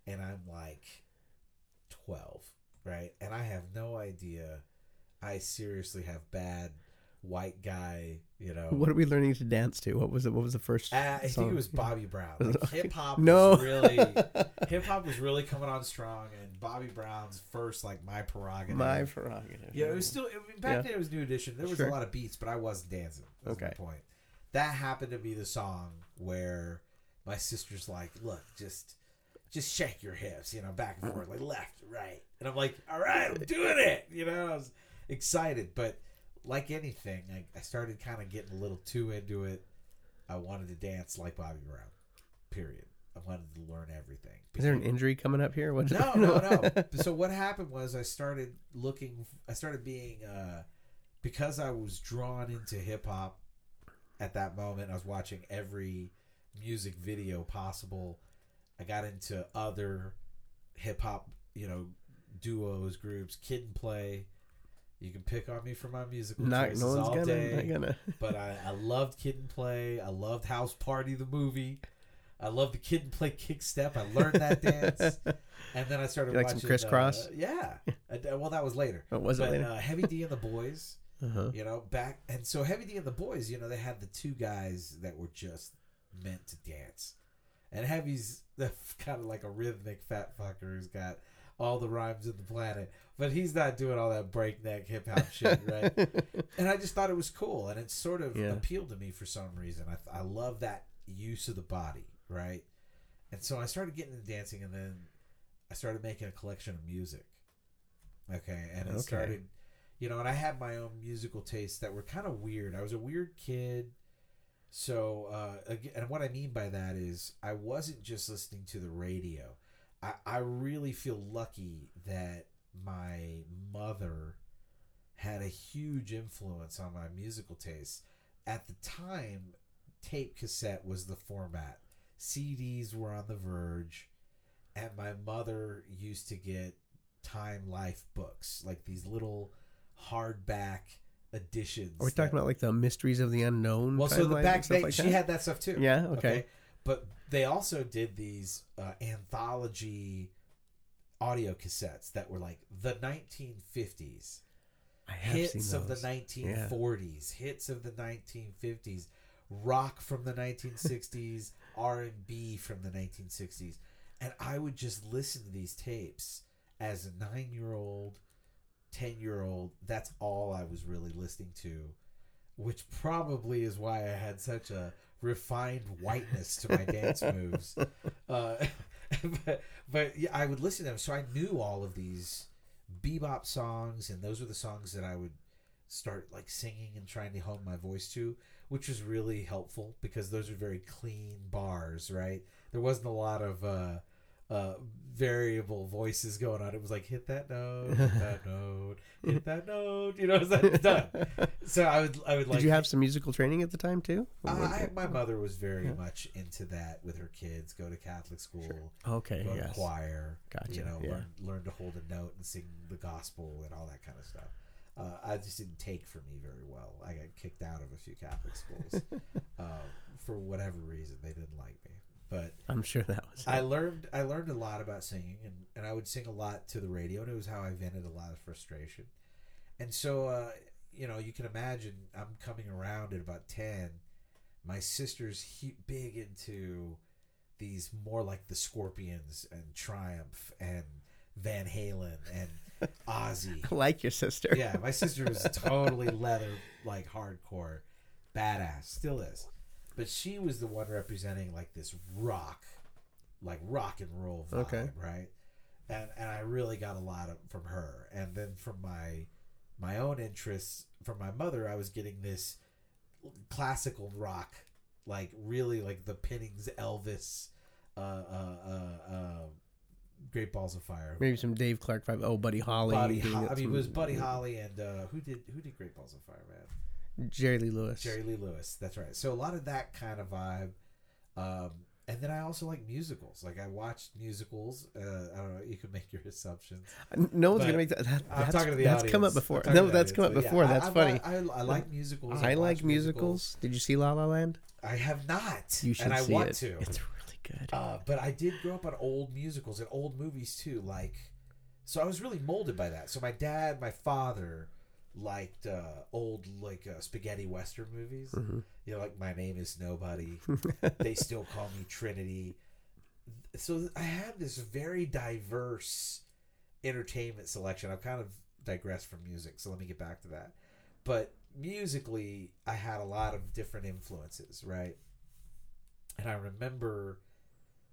and I'm like twelve, right? And I have no idea. I seriously have bad white guy, you know. What are we learning to dance to? What was it? What was the first? Uh, I think it was Bobby Brown. Like, hip hop no. was really hip hop was really coming on strong, and Bobby Brown's first like my prerogative. My prerogative. Yeah, it was still it, back yeah. then. It was New Edition. There was sure. a lot of beats, but I wasn't dancing. That's okay. The point. That happened to be the song where my sister's like, "Look, just, just shake your hips, you know, back and forth, like left, right." And I'm like, "All right, I'm doing it," you know. I was excited, but like anything, I, I started kind of getting a little too into it. I wanted to dance like Bobby Brown. Period. I wanted to learn everything. Is there an injury coming up here? What no, no, no. So what happened was I started looking. I started being uh, because I was drawn into hip hop. At that moment, I was watching every music video possible. I got into other hip-hop, you know, duos, groups. Kid and Play. You can pick on me for my musical not, choices no one's all gonna, day. Not gonna. But I, I loved Kid and Play. I loved House Party, the movie. I loved the Kid and Play kick step. I learned that dance. And then I started you like watching... Like some crisscross? Uh, yeah. I, well, that was later. Oh, was it but, later? Uh, Heavy D and the Boys. Uh-huh. You know, back and so Heavy D and the Boys, you know, they had the two guys that were just meant to dance, and Heavy's kind of like a rhythmic fat fucker who's got all the rhymes in the planet, but he's not doing all that breakneck hip hop shit, right? And I just thought it was cool, and it sort of yeah. appealed to me for some reason. I I love that use of the body, right? And so I started getting into dancing, and then I started making a collection of music. Okay, and it okay. started. You know, and I had my own musical tastes that were kind of weird. I was a weird kid. So, uh, and what I mean by that is I wasn't just listening to the radio. I, I really feel lucky that my mother had a huge influence on my musical tastes. At the time, tape cassette was the format. C Ds were on the verge. And my mother used to get Time Life books, like these little... hardback editions. Are we talking that, about like the Mysteries of the Unknown? Well, so the back they, like she that? had that stuff too. Yeah, okay. okay. But they also did these uh, anthology audio cassettes that were like the nineteen fifties, I have hits seen of the nineteen forties, yeah. hits of the nineteen fifties, rock from the nineteen sixties, R and B from the nineteen sixties, and I would just listen to these tapes as a nine-year-old. ten year old, that's all I was really listening to, which probably is why I had such a refined whiteness to my dance moves. Uh, but but yeah, I would listen to them. So I knew all of these bebop songs, and those were the songs that I would start like singing and trying to hone my voice to, which was really helpful because those are very clean bars, right? There wasn't a lot of, uh, Uh, variable voices going on. It was like hit that note, hit that note, hit that note. You know, it's like, done. So I would, I would like. Did you have some musical training at the time too? Uh, I, my mother was very yeah. much into that with her kids. Go to Catholic school. Sure. Okay. Go yes. to choir. Gotcha. You know, yeah. learn, learn to hold a note and sing the gospel and all that kind of stuff. Uh, I just didn't take for me very well. I got kicked out of a few Catholic schools uh, for whatever reason. They didn't like me. But I'm sure that was. I it. learned I learned a lot about singing, and, and I would sing a lot to the radio, and it was how I vented a lot of frustration. And so, uh, you know, you can imagine I'm coming around at about ten. My sister's he- big into these more like the Scorpions and Triumph and Van Halen and Ozzy. I like your sister. Yeah, my sister was totally leather, like hardcore, badass. Still is. But she was the one representing like this rock, like rock and roll vibe, okay. right? And and I really got a lot of, from her. And then from my my own interests, from my mother, I was getting this classical rock, like really like the Pinnings, Elvis, uh, uh, uh, uh, Great Balls of Fire. Maybe some Dave Clark vibe. Oh, Buddy Holly. Buddy Ho- I mean, it was Buddy Holly and uh, who did who did Great Balls of Fire, man? Jerry Lee Lewis. Jerry Lee Lewis. That's right. So a lot of that kind of vibe, um, and then I also like musicals. Like I watched musicals. Uh, I don't know. You can make your assumptions. No one's gonna make that. that I'm talking to the audience. That's come up before. No, that's come up before. Yeah, that's I, funny. I, I, I like musicals. I, I like musicals. musicals. Did you see La La Land? I have not. You should and I see want it. To. It's really good. Uh, but I did grow up on old musicals and old movies too. Like, so I was really molded by that. So my dad, my father. Liked uh, old like uh, spaghetti western movies, mm-hmm. you know, like My Name Is Nobody. They Still Call Me Trinity. So I had this very diverse entertainment selection. I've kind of digressed from music, so let me get back to that. But musically, I had a lot of different influences, right? And I remember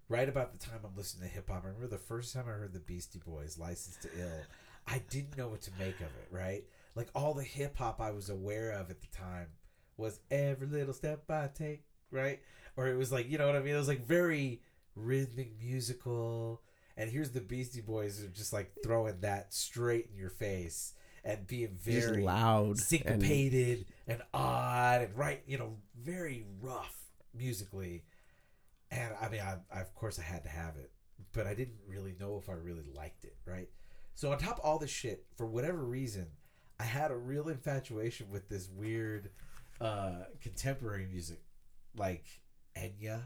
right about the time I'm listening to hip hop. I remember the first time I heard the Beastie Boys, "License to Ill." I didn't know what to make of it, right? Like, all the hip-hop I was aware of at the time was every little step I take, right? Or it was like, you know what I mean? It was like very rhythmic, musical. And here's the Beastie Boys who are just like throwing that straight in your face and being very just loud, syncopated and... and odd and, right, you know, very rough musically. And, I mean, I, I of course I had to have it. But I didn't really know if I really liked it, right? So on top of all this shit, for whatever reason... I had a real infatuation with this weird uh, contemporary music, like Enya,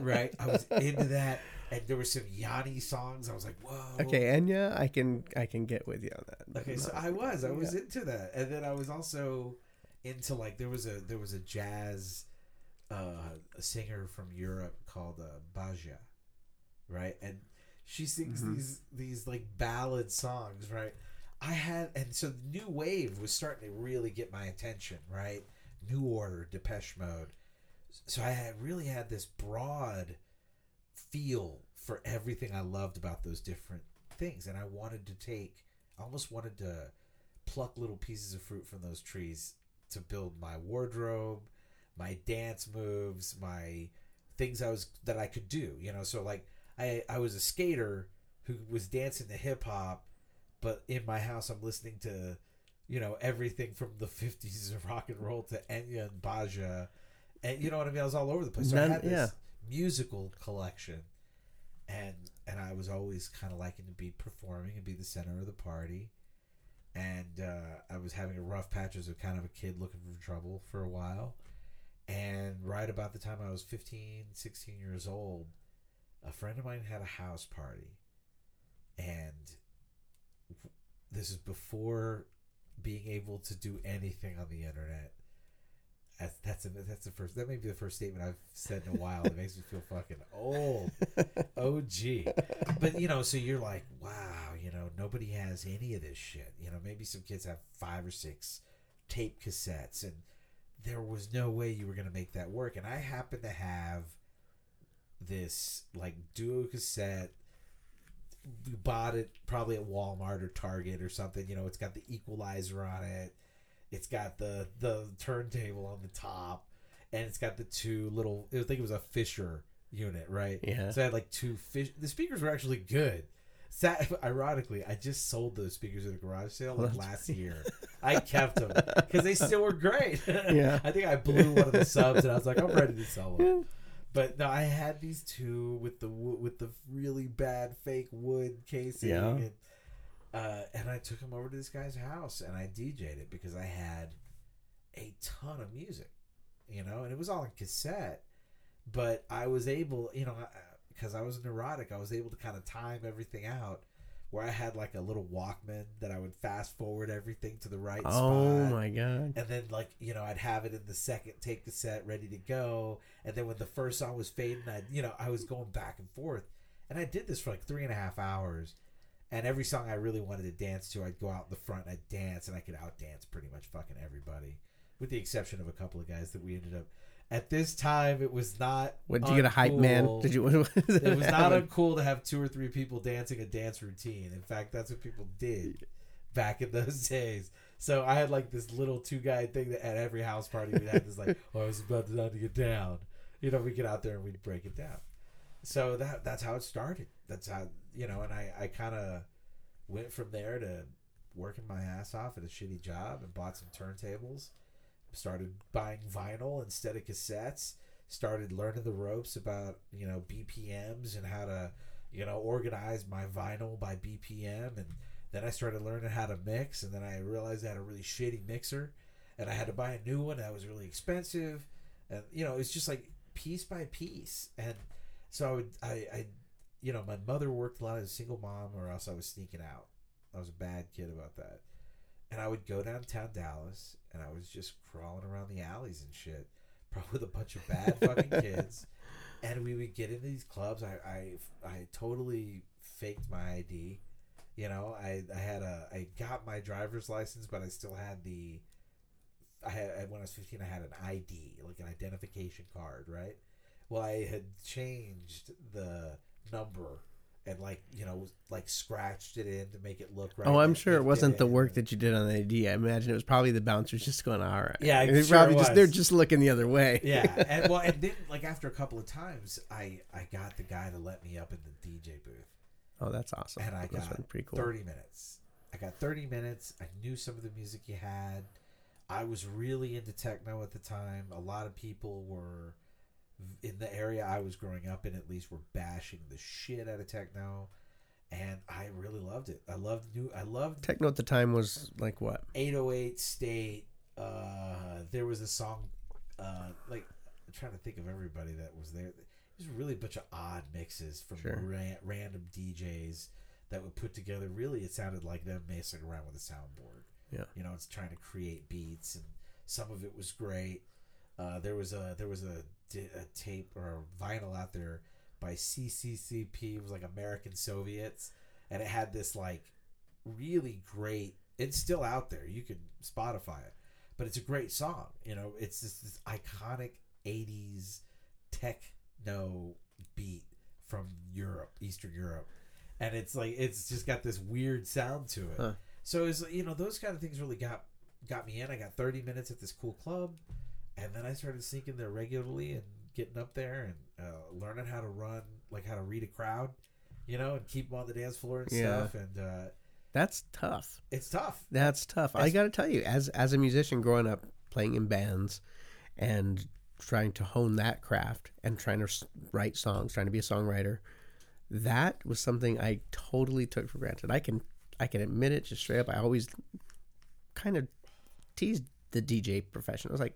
right? I was into that, and there were some Yanni songs. I was like, "Whoa!" Okay, Enya, I can I can get with you on that. Okay, so I was I was yeah. into that, and then I was also into like there was a there was a jazz uh, a singer from Europe called uh, Baja, right? And she sings mm-hmm. these these like ballad songs, right? I had, and so the new wave was starting to really get my attention, right? New Order, Depeche Mode. So I had really had this broad feel for everything I loved about those different things. And I wanted to take, I almost wanted to pluck little pieces of fruit from those trees to build my wardrobe, my dance moves, my things I was, that I could do, you know? So like I, I was a skater who was dancing to hip hop. But in my house, I'm listening to, you know, everything from the fifties of rock and roll to Enya and Baja. And you know what I mean? I was all over the place. So None, I had this yeah. musical collection. And and I was always kind of liking to be performing and be the center of the party. And uh, I was having a rough patch as a kind of a kid looking for trouble for a while. And right about the time I was fifteen, sixteen years old, a friend of mine had a house party. And... this is before being able to do anything on the internet. That's that's, a, that's the first. That may be the first statement I've said in a while. It makes me feel fucking old. O G. But you know, so you're like, wow, you know, nobody has any of this shit. You know, maybe some kids have five or six tape cassettes, and there was no way you were going to make that work. And I happened to have this like duo cassette. You bought it probably at Walmart or Target or something. You know, it's got the equalizer on it. It's got the, the turntable on the top. And it's got the two little... I think it was a Fisher unit, right? Yeah. So I had like two fish. The speakers were actually good. Sat, ironically, I just sold those speakers at a garage sale like last year. I kept them because they still were great. Yeah. I think I blew one of the subs and I was like, I'm ready to sell them. Yeah. But no, I had these two with the with the really bad fake wood casing, yeah. and Uh, and I took him over to this guy's house and I D J'd it because I had a ton of music, you know, and it was all on cassette, but I was able, you know, because I, I was neurotic, I was able to kind of time everything out where I had like a little Walkman that I would fast forward everything to the right oh spot. Oh my God. And then like, you know, I'd have it in the second take cassette ready to go. And then when the first song was fading, I, you know, I was going back and forth and I did this for like three and a half hours. And every song I really wanted to dance to, I'd go out in the front and I'd dance, and I could outdance pretty much fucking everybody, with the exception of a couple of guys that we ended up. At this time, it was not. What, did you get a hype man? Did you? Was it it was not uncool to have two or three people dancing a dance routine. In fact, that's what people did back in those days. So I had like this little two guy thing that at every house party we had this like, oh, I was about to get down. You know, we get out there and we'd break it down. So that that's how it started. That's how, you know, and I, I kind of went from there to working my ass off at a shitty job and bought some turntables, started buying vinyl instead of cassettes, started learning the ropes about, you know, B P Ms and how to, you know, organize my vinyl by B P M. And then I started learning how to mix, and then I realized I had a really shitty mixer and I had to buy a new one that was really expensive. And, you know, it's just like piece by piece. And so I would, I, I, you know, my mother worked a lot as a single mom, or else I was sneaking out. I was a bad kid about that. And I would go downtown Dallas, and I was just crawling around the alleys and shit, probably with a bunch of bad fucking kids. And we would get into these clubs. I, I, I totally faked my I D. You know, I, I had a, I got my driver's license, but I still had the, I had, when I was fifteen, I had an I D, like an identification card, right? Well, I had changed the number and like, you know, like scratched it in to make it look right. Oh, I'm sure it wasn't the work that you did on the I D. I imagine it was probably the bouncers just going, all right. Yeah, I mean, sure probably it was. Just they're just looking the other way. Yeah, and well, and then like after a couple of times, I I got the guy to let me up in the D J booth. Oh, that's awesome! And I that's got pretty cool. thirty minutes. I got thirty minutes. I knew some of the music you had. I was really into techno at the time. A lot of people were. In the area I was growing up in, at least, were bashing the shit out of techno, and I really loved it. I loved new. I loved techno at the time was like what eight oh eight State. Uh, there was a song, uh, like I'm trying to think of everybody that was there. It was really a bunch of odd mixes from sure. ra- random D Js that would put together. Really, it sounded like them messing around with a soundboard. Yeah, you know, it's trying to create beats, and some of it was great. Uh, there was a there was a a tape or a vinyl out there by C C C P. It was like American Soviets, and it had this like really great. It's still out there. You can Spotify it, but it's a great song. You know, it's this, this iconic eighties techno beat from Europe, Eastern Europe, and it's like it's just got this weird sound to it. Huh. So it's, you know, those kind of things really got got me in. I got thirty minutes at this cool club. And then I started sneaking there regularly and getting up there and uh, learning how to run, like how to read a crowd, you know, and keep them on the dance floor and yeah. stuff. And uh, that's tough. It's tough. That's tough. It's, I got to tell you, as as a musician growing up, playing in bands and trying to hone that craft and trying to write songs, trying to be a songwriter, that was something I totally took for granted. I can I can admit it just straight up. I always kind of teased the D J profession. I was like,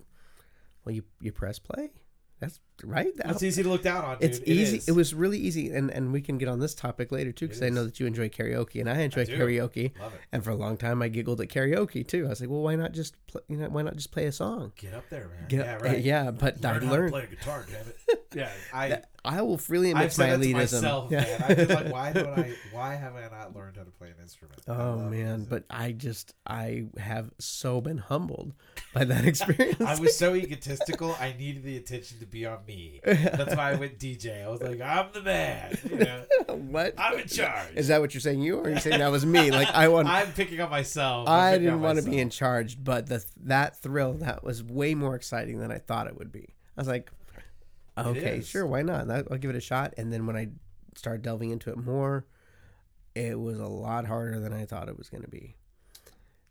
well, you, you press play. That's right. That's easy to look down on, dude. It's easy. It, it was really easy. And, and we can get on this topic later, too, because I know that you enjoy karaoke. And I enjoy I karaoke. Love it. And for a long time, I giggled at karaoke, too. I was like, well, why not just play, you know, why not just play a song? Get up there, man. Get yeah, up, right. Yeah, but learn I learned. Learn how to play guitar, damn it. Yeah, I, that, I will freely admit I've said my elitism. Myself, yeah. man. I've been like, why, don't I, why have I not learned how to play an instrument? Oh, man. Music. But I just, I have so been humbled by that experience. I was so egotistical. I needed the attention to be on me. That's why I went D J. I was like, I'm the man. You know? What? I'm in charge. Is that what you're saying? You or are you saying that was me? Like I want. I'm picking on myself. I'm I didn't want myself. to be in charge, but the that thrill, that was way more exciting than I thought it would be. I was like, okay, sure, why not? I'll give it a shot. And then when I started delving into it more, it was a lot harder than I thought it was going to be,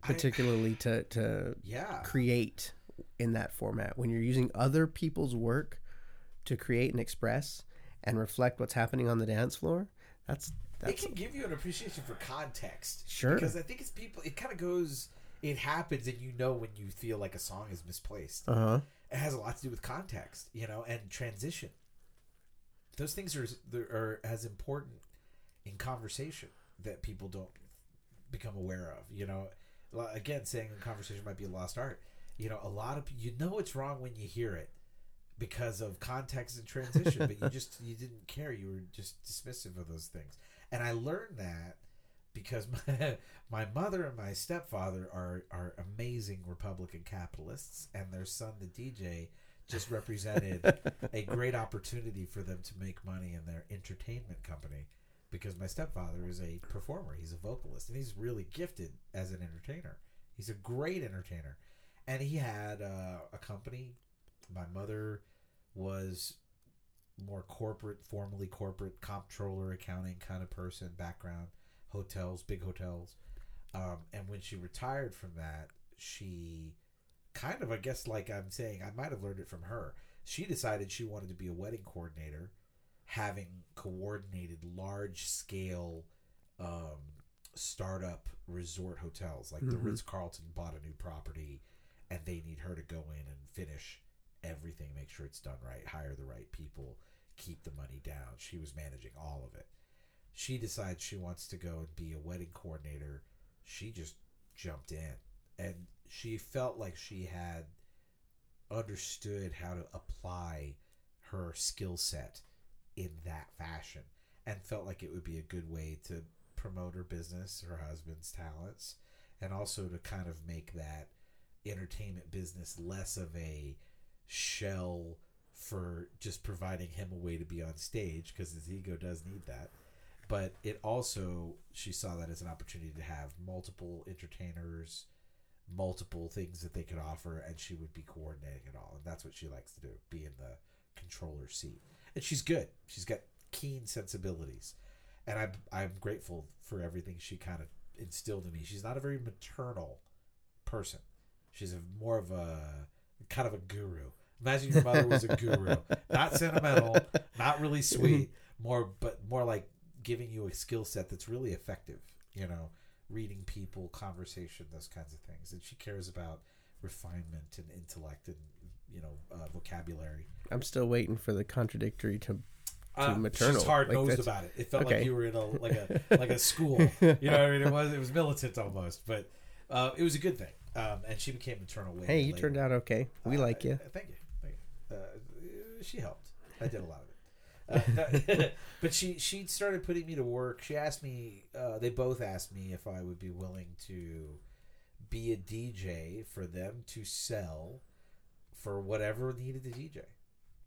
particularly I, to to yeah. create in that format when you're using other people's work to create and express and reflect what's happening on the dance floor. That's That's it can give you an appreciation for context. Sure. Because I think it's people, it kind of goes, it happens, and you know when you feel like a song is misplaced. Uh-huh. It has a lot to do with context, you know, and transition. Those things are, are as important in conversation that people don't become aware of, you know. Again, saying in conversation might be a lost art. You know, a lot of, you know it's wrong when you hear it because of context and transition, but you just, you didn't care. You were just dismissive of those things. And I learned that because my, my mother and my stepfather are, are amazing Republican capitalists, and their son, the D J, just represented a great opportunity for them to make money in their entertainment company, because my stepfather is a performer. He's a vocalist, and he's really gifted as an entertainer. He's a great entertainer. And he had uh, a company. My mother was more corporate, formally corporate, comptroller, accounting kind of person, background, hotels, big hotels. Um, and when she retired from that, she kind of, I guess like I'm saying, I might have learned it from her. She decided she wanted to be a wedding coordinator, having coordinated large-scale um, startup resort hotels. Like mm-hmm. the Ritz-Carlton bought a new property, and they need her to go in and finish everything, make sure it's done right, hire the right people, keep the money down. She was managing all of it. She decides she wants to go and be a wedding coordinator. She just jumped in, and she felt like she had understood how to apply her skill set in that fashion, and felt like it would be a good way to promote her business, her husband's talents, and also to kind of make that entertainment business less of a shell for just providing him a way to be on stage, because his ego does need that. But it also, she saw that as an opportunity to have multiple entertainers, multiple things that they could offer, and she would be coordinating it all. And that's what she likes to do, be in the controller seat. And she's good. She's got keen sensibilities. And I'm, I'm grateful for everything she kind of instilled in me. She's not a very maternal person. She's a, more of a kind of a guru. Imagine your mother was a guru. Not sentimental, not really sweet, more but more like giving you a skill set that's really effective. You know, reading people, conversation, those kinds of things. And she cares about refinement and intellect and, you know, uh, vocabulary. I'm still waiting for the contradictory to, to uh, maternal. She's hard nosed like about it. It felt okay. Like you were in a like a like a school. You know what I mean? It was it was militant almost, but uh, it was a good thing. Um, and she became maternal. Hey, you later. Turned out okay. We uh, like you. Thank you. Thank you. Uh, she helped. I did a lot of it. Uh, that, but she she started putting me to work. She asked me. Uh, they both asked me if I would be willing to be a D J for them to sell for whatever needed the D J.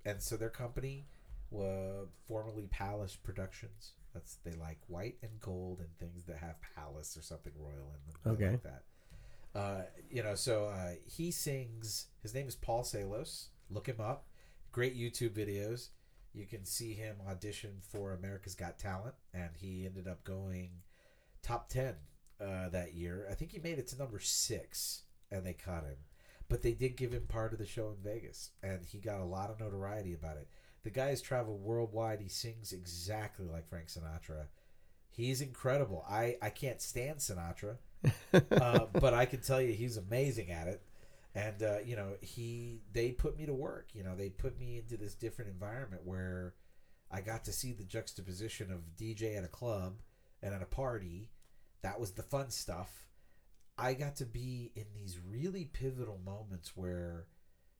And so their company was formerly Palace Productions. That's they like white and gold and things that have palace or something royal in them. Okay. Like that. Uh, you know, so uh, he sings. His name is Paul Salos. Look him up. Great YouTube videos. You can see him audition for America's Got Talent, and he ended up going top ten uh, that year. I think he made it to number six, and they caught him. But they did give him part of the show in Vegas, and he got a lot of notoriety about it. The guy has traveled worldwide. He sings exactly like Frank Sinatra. He's incredible. I, I can't stand Sinatra. uh, but I can tell you he's amazing at it, and uh, you know he they put me to work. You know they put me into this different environment where I got to see the juxtaposition of D J at a club and at a party. That was the fun stuff. I got to be in these really pivotal moments where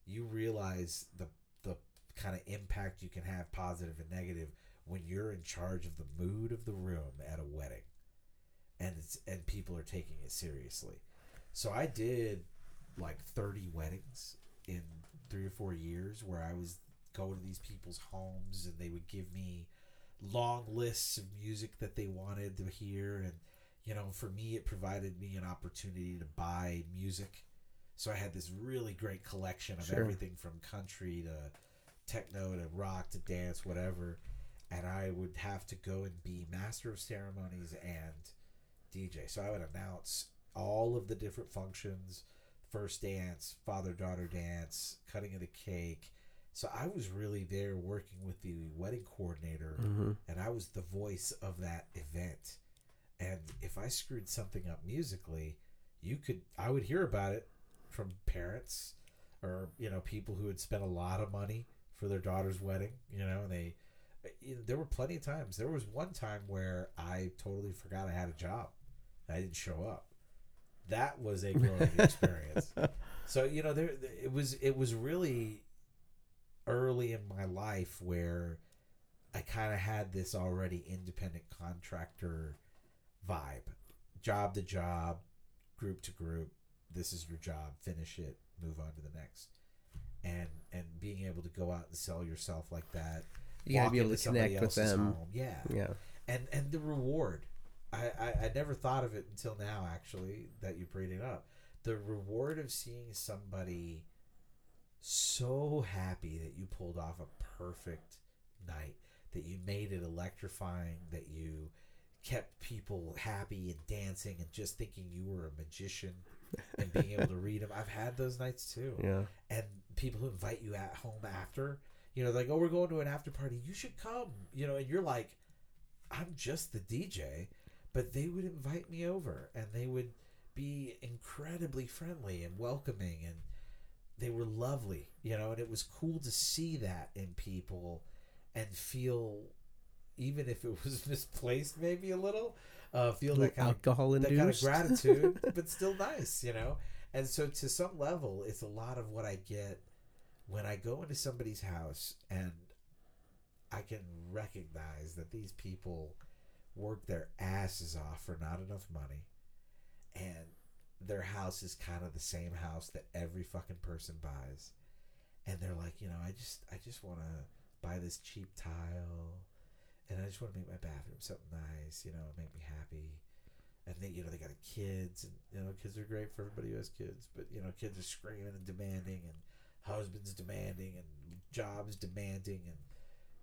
you realize the the kind of impact you can have, positive and negative, when you're in charge of the mood of the room at a wedding. And it's and people are taking it seriously. So I did like thirty weddings in three or four years where I was going to these people's homes, and they would give me long lists of music that they wanted to hear. And, you know, for me, it provided me an opportunity to buy music. So I had this really great collection of sure. everything from country to techno to rock to dance, whatever. And I would have to go and be master of ceremonies and D J. So I would announce all of the different functions: first dance, father-daughter dance, cutting of the cake, So I was really there working with the wedding coordinator, mm-hmm. and I was the voice of that event. And if I screwed something up musically, you could I would hear about it from parents or, you know, people who had spent a lot of money for their daughter's wedding, you know, and they there were plenty of times. There was one time where I totally forgot I had a job. I didn't show up. That was a growing experience. So, you know, there it was it was really early in my life where I kind of had this already independent contractor vibe. Job to job, group to group. This is your job. Finish it. Move on to the next. And and being able to go out and sell yourself like that. You gotta be able to connect with them. Home. Yeah. Yeah. And and the reward. I, I, I never thought of it until now, actually, that you bring it up. The reward of seeing somebody so happy that you pulled off a perfect night, that you made it electrifying, that you kept people happy and dancing and just thinking you were a magician and being able to read them. I've had those nights, too. Yeah. And people who invite you at home after, you know, like, oh, we're going to an after party. You should come. You know, and you're like, I'm just the D J. But they would invite me over, and they would be incredibly friendly and welcoming, and they were lovely, you know, and it was cool to see that in people and feel, even if it was misplaced maybe a little, uh, feel that kind, alcohol of, that kind of gratitude, but still nice, you know. And so to some level, it's a lot of what I get when I go into somebody's house, and I can recognize that these people work their asses off for not enough money, and their house is kind of the same house that every fucking person buys, and they're like, you know, I just I just want to buy this cheap tile, and I just want to make my bathroom something nice, you know, make me happy. And they, you know, they got kids, and, you know, kids are great for everybody who has kids, but, you know, kids are screaming and demanding, and husbands demanding, and jobs demanding, and,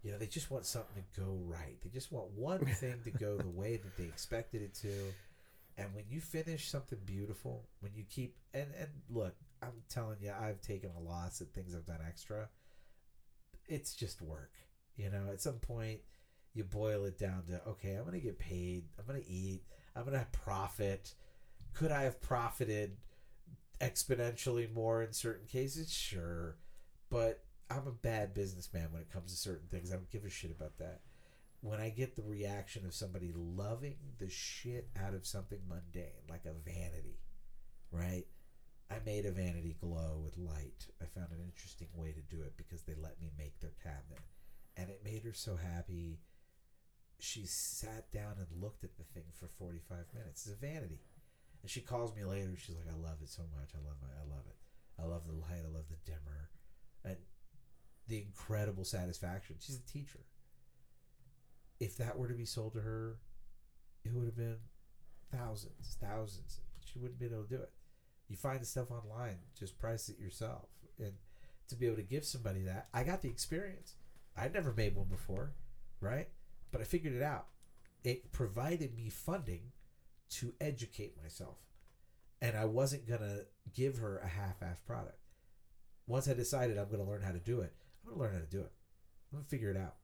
you know, they just want something to go right. They just want one thing to go the way that they expected it to. And when you finish something beautiful, when you keep and, and look, I'm telling you, I've taken a loss at things I've done extra. It's just work. You know, at some point you boil it down to, okay, I'm going to get paid. I'm going to eat. I'm going to profit. Could I have profited exponentially more in certain cases? Sure. But I'm a bad businessman when it comes to certain things. I don't give a shit about that. When I get the reaction of somebody loving the shit out of something mundane, like a vanity, right? I made a vanity glow with light. I found an interesting way to do it because they let me make their cabinet. And it made her so happy. She sat down and looked at the thing for forty-five minutes. It's a vanity. And she calls me later. She's like, I love it so much. I love my, I love it. I love the light. I love the dimmer. And the incredible satisfaction. She's a teacher. If that were to be sold to her, it would have been thousands, thousands. She wouldn't be able to do it. You find the stuff online, just price it yourself. And to be able to give somebody that, I got the experience. I'd never made one before, right? But I figured it out. It provided me funding to educate myself. And I wasn't going to give her a half-ass product. Once I decided I'm going to learn how to do it, I'm going to learn how to do it. I'm going to figure it out.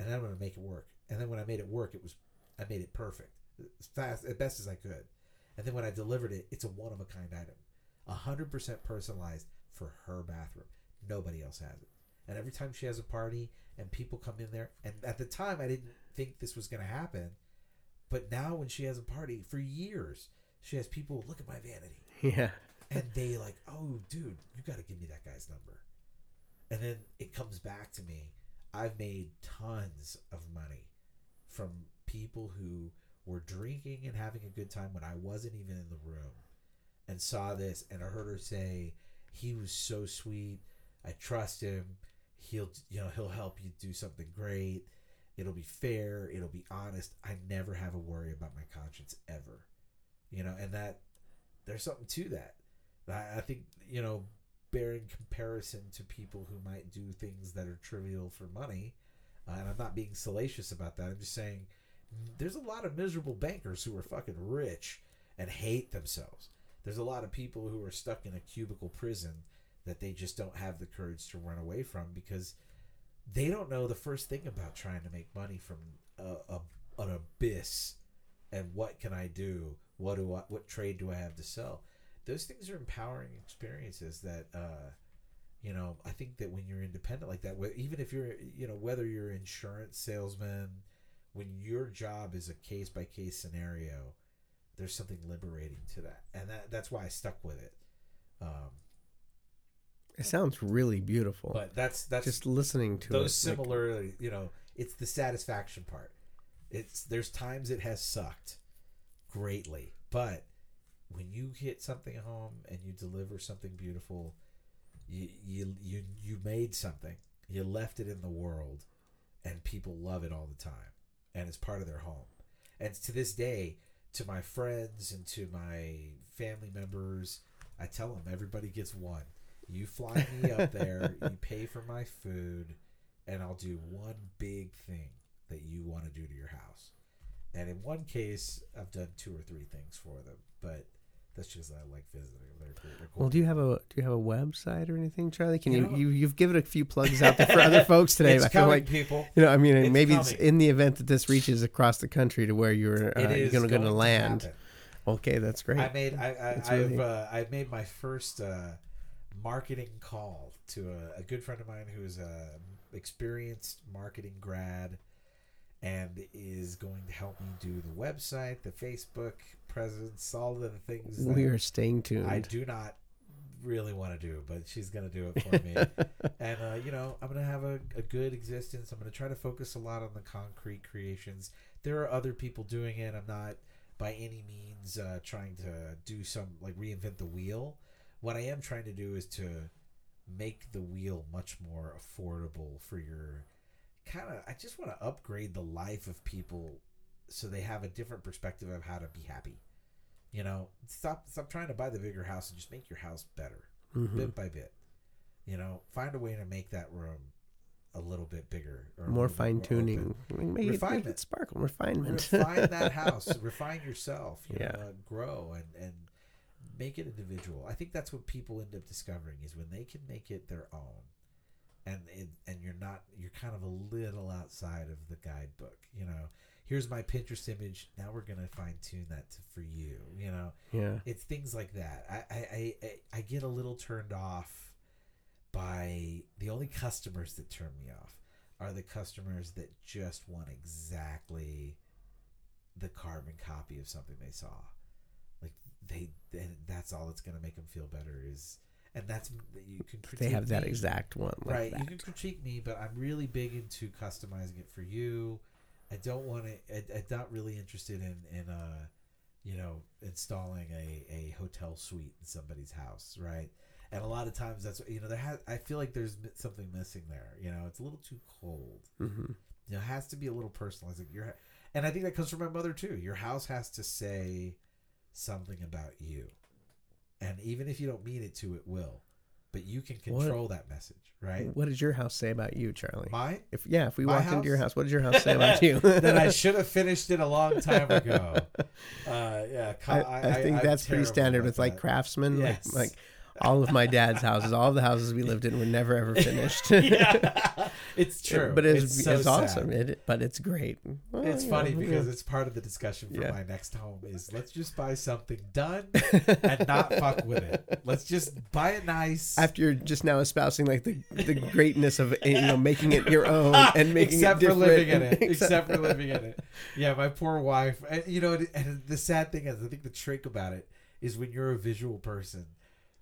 And then I'm going to make it work. And then when I made it work, it was I made it perfect. As fast, as best as I could. And then when I delivered it, it's a one-of-a-kind item. one hundred percent personalized for her bathroom. Nobody else has it. And every time she has a party and people come in there, and at the time I didn't think this was going to happen, but now when she has a party, for years, she has people, look at my vanity. Yeah. And they like, oh, dude, you got to give me that guy's number. And then it comes back to me. I've made tons of money from people who were drinking and having a good time when I wasn't even in the room and saw this. And I heard her say, he was so sweet. I trust him. He'll, you know, he'll help you do something great. It'll be fair. It'll be honest. I never have a worry about my conscience ever, you know, and that there's something to that. I think, you know, bearing comparison to people who might do things that are trivial for money, uh, and I'm not being salacious about that. I'm just saying there's a lot of miserable bankers who are fucking rich and hate themselves. There's a lot of people who are stuck in a cubicle prison that they just don't have the courage to run away from, because they don't know the first thing about trying to make money from a, a, an abyss. And what can I do? What do I, what trade do I have to sell? Those things are empowering experiences that, uh, you know, I think that when you're independent like that, even if you're, you know, whether you're an insurance salesman, when your job is a case by case scenario, there's something liberating to that. And that, that's why I stuck with it. Um, It sounds really beautiful. But that's that's just listening to those it, similarly, like, you know, it's the satisfaction part. It's there's times it has sucked greatly, but when you hit something home and you deliver something beautiful, you you you, you made something. You left it in the world, and people love it all the time, and it's part of their home. And to this day, to my friends and to my family members, I tell them everybody gets one. You fly me up there, you pay for my food, and I'll do one big thing that you want to do to your house. And in one case, I've done two or three things for them, but that's just I like visiting. They're, they're cool. Well, do you have a do you have a website or anything, Charlie? Can you, you, know, you you've given a few plugs out there for other folks today? It's I feel coming, like, people. You know, I mean, it's maybe coming. It's in the event that this reaches across the country to where you're uh, you're gonna, going to land. Happen. Okay, that's great. I made I, I really... I've uh, I made my first. Uh, marketing call to a, a good friend of mine who's a experienced marketing grad and is going to help me do the website, the Facebook presence, all of the things we that are staying tuned. I do not really want to do, but she's going to do it for me. And uh, you know, I'm going to have a, a good existence. I'm going to try to focus a lot on the concrete creations. There are other people doing it. I'm not by any means uh, trying to do some like reinvent the wheel. What I am trying to do is to make the wheel much more affordable for your kind of, I just want to upgrade the life of people so they have a different perspective of how to be happy. You know, stop, stop trying to buy the bigger house and just make your house better mm-hmm. bit by bit, you know, find a way to make that room a little bit bigger or more fine tuning, make it, make it sparkle, refinement, refine that house, refine yourself, you yeah. know, uh, grow and, and, make it individual. I think that's what people end up discovering is when they can make it their own, and it, and you're not you're kind of a little outside of the guidebook. You know, here's my Pinterest image. Now we're gonna fine tune that to, for you. You know, yeah, it's things like that. I, I I I get a little turned off by the only customers that turn me off are the customers that just want exactly the carbon copy of something they saw. They, they that's all that's going to make them feel better is, and that's you can critique they have that me, exact one like right that. You can critique me, but I'm really big into customizing it for you. I don't want to I, I'm not really interested in in uh you know installing a a hotel suite in somebody's house, right? And a lot of times that's you know there has I feel like there's something missing there. You know, it's a little too cold. Mm-hmm. You know, it has to be a little personalized. Like your, and I think that comes from my mother too. Your house has to say something about you, and even if you don't mean it to, it will. But you can control what, that message, right? What does your house say about you, Charlie? My, if yeah, if we walked house? into your house, what does your house say about you? That I should have finished it a long time ago. Uh, yeah, I, I, I think I, that's pretty standard with that. Like craftsmen, yes. like like all of my dad's houses, all the houses we lived in were never ever finished. Yeah, it's true, but it's, it's, so it's awesome. It, but it's great. Well, it's yeah, funny because yeah. it's part of the discussion for yeah. my next home is let's just buy something done and not fuck with it. Let's just buy it nice. After you're just now espousing like the, the greatness of you know making it your own and making except it different. For living in it. Except for living in it. Yeah, my poor wife. You know, and the sad thing is, I think the trick about it is when you're a visual person.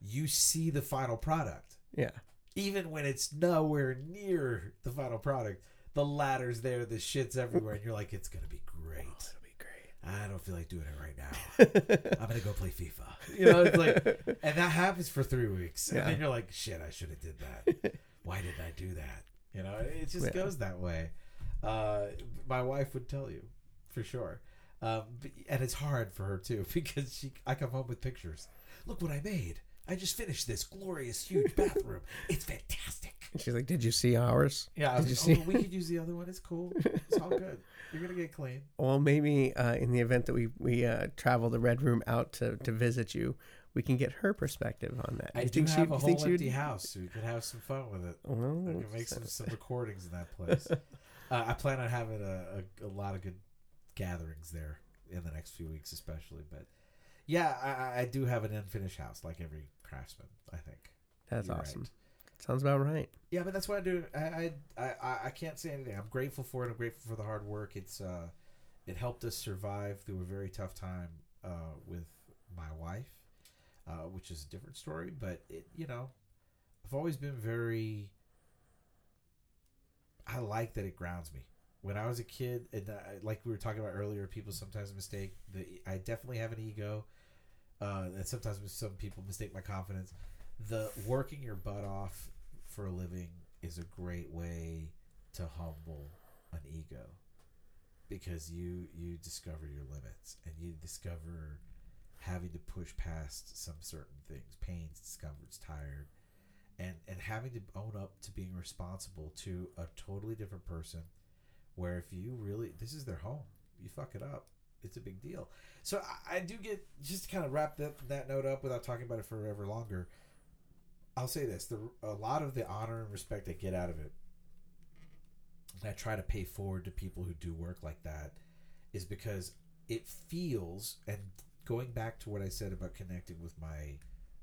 You see the final product. Yeah. Even when it's nowhere near the final product, the ladder's there, the shit's everywhere, and you're like, it's going to be great. Oh, it'll be great. I don't feel like doing it right now. I'm going to go play FIFA. You know, it's like, and that happens for three weeks. And yeah. then you're like, shit, I should have did that. Why didn't I do that? You know, it just yeah. goes that way. Uh, my wife would tell you, for sure. Um, and it's hard for her, too, because she, I come home with pictures. Look what I made. I just finished this glorious, huge bathroom. It's fantastic. And she's like, did you see ours? Yeah. I was did you see? Oh, we could use the other one. It's cool. It's all good. You're going to get clean. Well, maybe uh, in the event that we, we uh, travel the Red Room out to, to visit you, we can get her perspective on that. I you do think have she, a whole empty would... house, so we could have some fun with it. Oh, I could make some, some recordings in that place. uh, I plan on having a, a, a lot of good gatherings there in the next few weeks, especially. But yeah, I, I do have an unfinished house, like every craftsman, I think. That's You're awesome. Right. Sounds about right. Yeah, but that's what I do. I, I I I can't say anything. I'm grateful for it. I'm grateful for the hard work. It's uh, it helped us survive through a very tough time uh, with my wife, uh, which is a different story. But it, you know, I've always been very. I like that it grounds me. When I was a kid, and I, like we were talking about earlier, people sometimes mistake the. I definitely have an ego, uh, and sometimes some people mistake my confidence. The working your butt off for a living is a great way to humble an ego, because you you discover your limits and you discover having to push past some certain things. Pain's discovered's tired, and and having to own up to being responsible to a totally different person, where if you really, this is their home, you fuck it up, it's a big deal. So I, I do get, just to kind of wrap that that note up without talking about it forever longer, I'll say this, the, a lot of the honor and respect I get out of it, and I try to pay forward to people who do work like that, is because it feels, and going back to what I said about connecting with my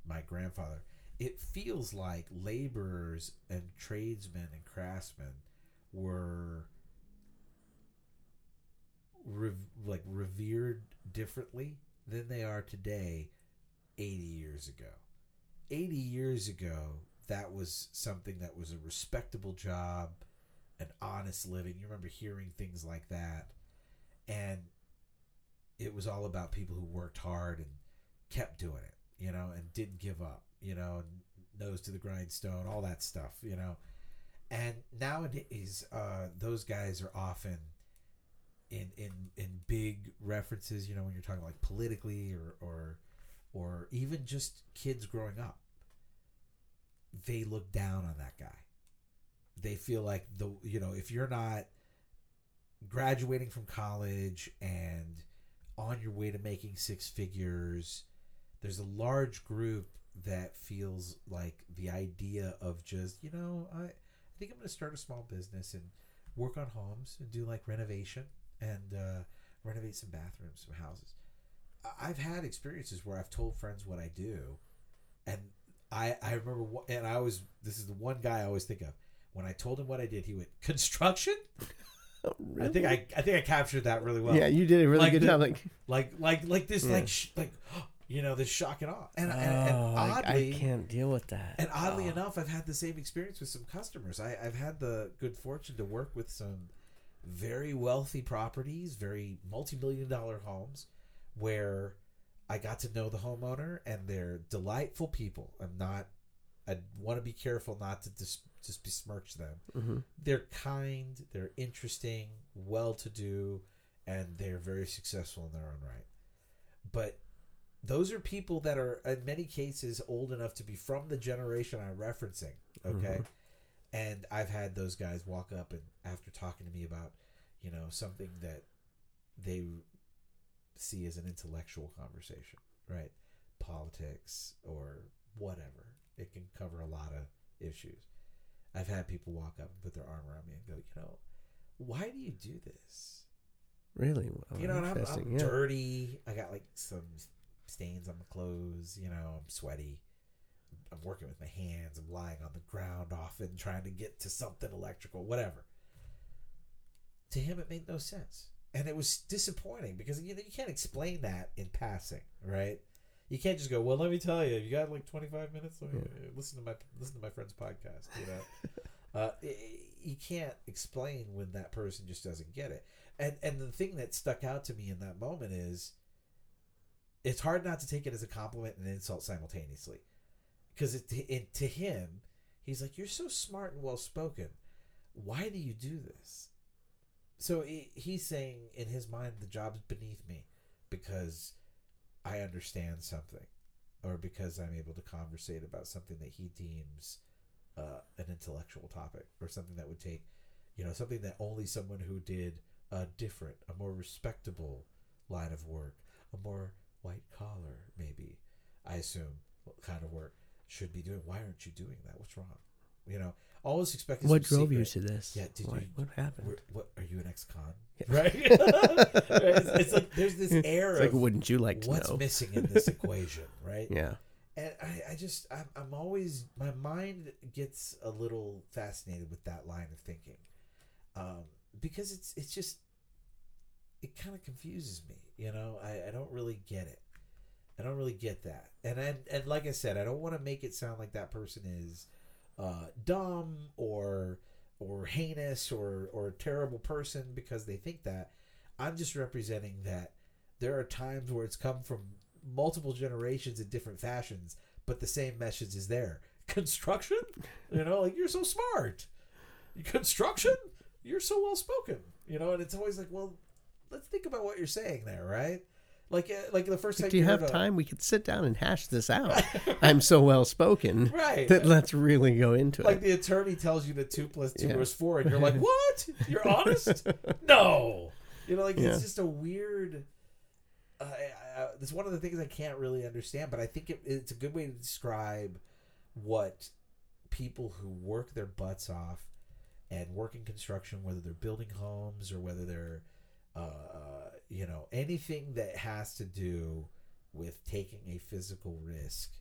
my grandfather, it feels like laborers and tradesmen and craftsmen were rev, like revered differently than they are today eighty years ago. eighty years ago, that was something that was a respectable job, an honest living. You remember hearing things like that. And it was all about people who worked hard and kept doing it, you know, and didn't give up, you know, and nose to the grindstone, all that stuff, you know. And nowadays, uh, those guys are often in, in, in big references, you know, when you're talking like politically or, or, or even just kids growing up, they look down on that guy. They feel like, the you know, if you're not graduating from college and on your way to making six figures, there's a large group that feels like the idea of just, you know, I, I think I'm going to start a small business and work on homes and do like renovation and uh, renovate some bathrooms, some houses. I've had experiences where I've told friends what I do, and I I remember what, and I always, this is the one guy I always think of, when I told him what I did, he went, "Construction?" Oh, really? I think I I think I captured that really well. Yeah, you did a really like good the, job. Like like like like this yeah. like sh- like you know, this shock and awe. And, oh, and, and oddly, I can't deal with that. And oddly oh. enough, I've had the same experience with some customers. I I've had the good fortune to work with some very wealthy properties, very multi-million dollar homes, where I got to know the homeowner, and they're delightful people. I'm not, I want to be careful not to just, just besmirch them. Mm-hmm. They're kind, they're interesting, well-to-do, and they're very successful in their own right. But those are people that are, in many cases, old enough to be from the generation I'm referencing, okay? Mm-hmm. And I've had those guys walk up, and after talking to me about, you know, something that they see as an intellectual conversation, right? Politics or whatever. It can cover a lot of issues. I've had people walk up and put their arm around me and go, you know, why do you do this? Really? Well, you know, and I'm, I'm yeah. dirty. I got like some stains on my clothes. You know, I'm sweaty. I'm working with my hands. I'm lying on the ground often trying to get to something electrical, whatever. To him, it made no sense. And it was disappointing because, you know, you can't explain that in passing, right? You can't just go, well, let me tell you, you got like twenty-five minutes? Let me, yeah. Listen to my listen to my friend's podcast, you know? uh, you can't explain when that person just doesn't get it. And and the thing that stuck out to me in that moment is it's hard not to take it as a compliment and an insult simultaneously. Because it, it, to him, he's like, you're so smart and well-spoken. Why do you do this? So he's saying, in his mind, the job's beneath me because I understand something, or because I'm able to conversate about something that he deems uh, an intellectual topic, or something that would take, you know, something that only someone who did a different, a more respectable line of work, a more white collar maybe, I assume, kind of work should be doing. Why aren't you doing that? What's wrong? You know, always expecting. What drove secret. You to this? Yeah, did what, you? What happened? Were, what are you an ex-con? Yeah. Right? it's, it's like there's this air. It's of, like, wouldn't you like to what's know? Missing in this equation? Right? Yeah. And I, I just, I'm, I'm always, my mind gets a little fascinated with that line of thinking, um, because it's, it's just, it kind of confuses me. You know, I, I don't really get it. I don't really get that. And I, and like I said, I don't want to make it sound like that person is uh, dumb or or heinous or, or a terrible person because they think that. I'm just representing that there are times where it's come from multiple generations in different fashions, but the same message is there. Construction? You know, like, you're so smart. Construction? You're so well-spoken. You know, and it's always like, well, let's think about what you're saying there, right? Like, like the first time if you, you have time, a... we could sit down and hash this out. I'm so well spoken, right? That let's really go into like it. Like the attorney tells you that two plus two yeah. is four, and you're like, "What? You're honest? No." You know, like yeah. it's just a weird. Uh, I, I, it's one of the things I can't really understand, but I think it, it's a good way to describe what people who work their butts off and work in construction, whether they're building homes or whether they're. Uh, you know, anything that has to do with taking a physical risk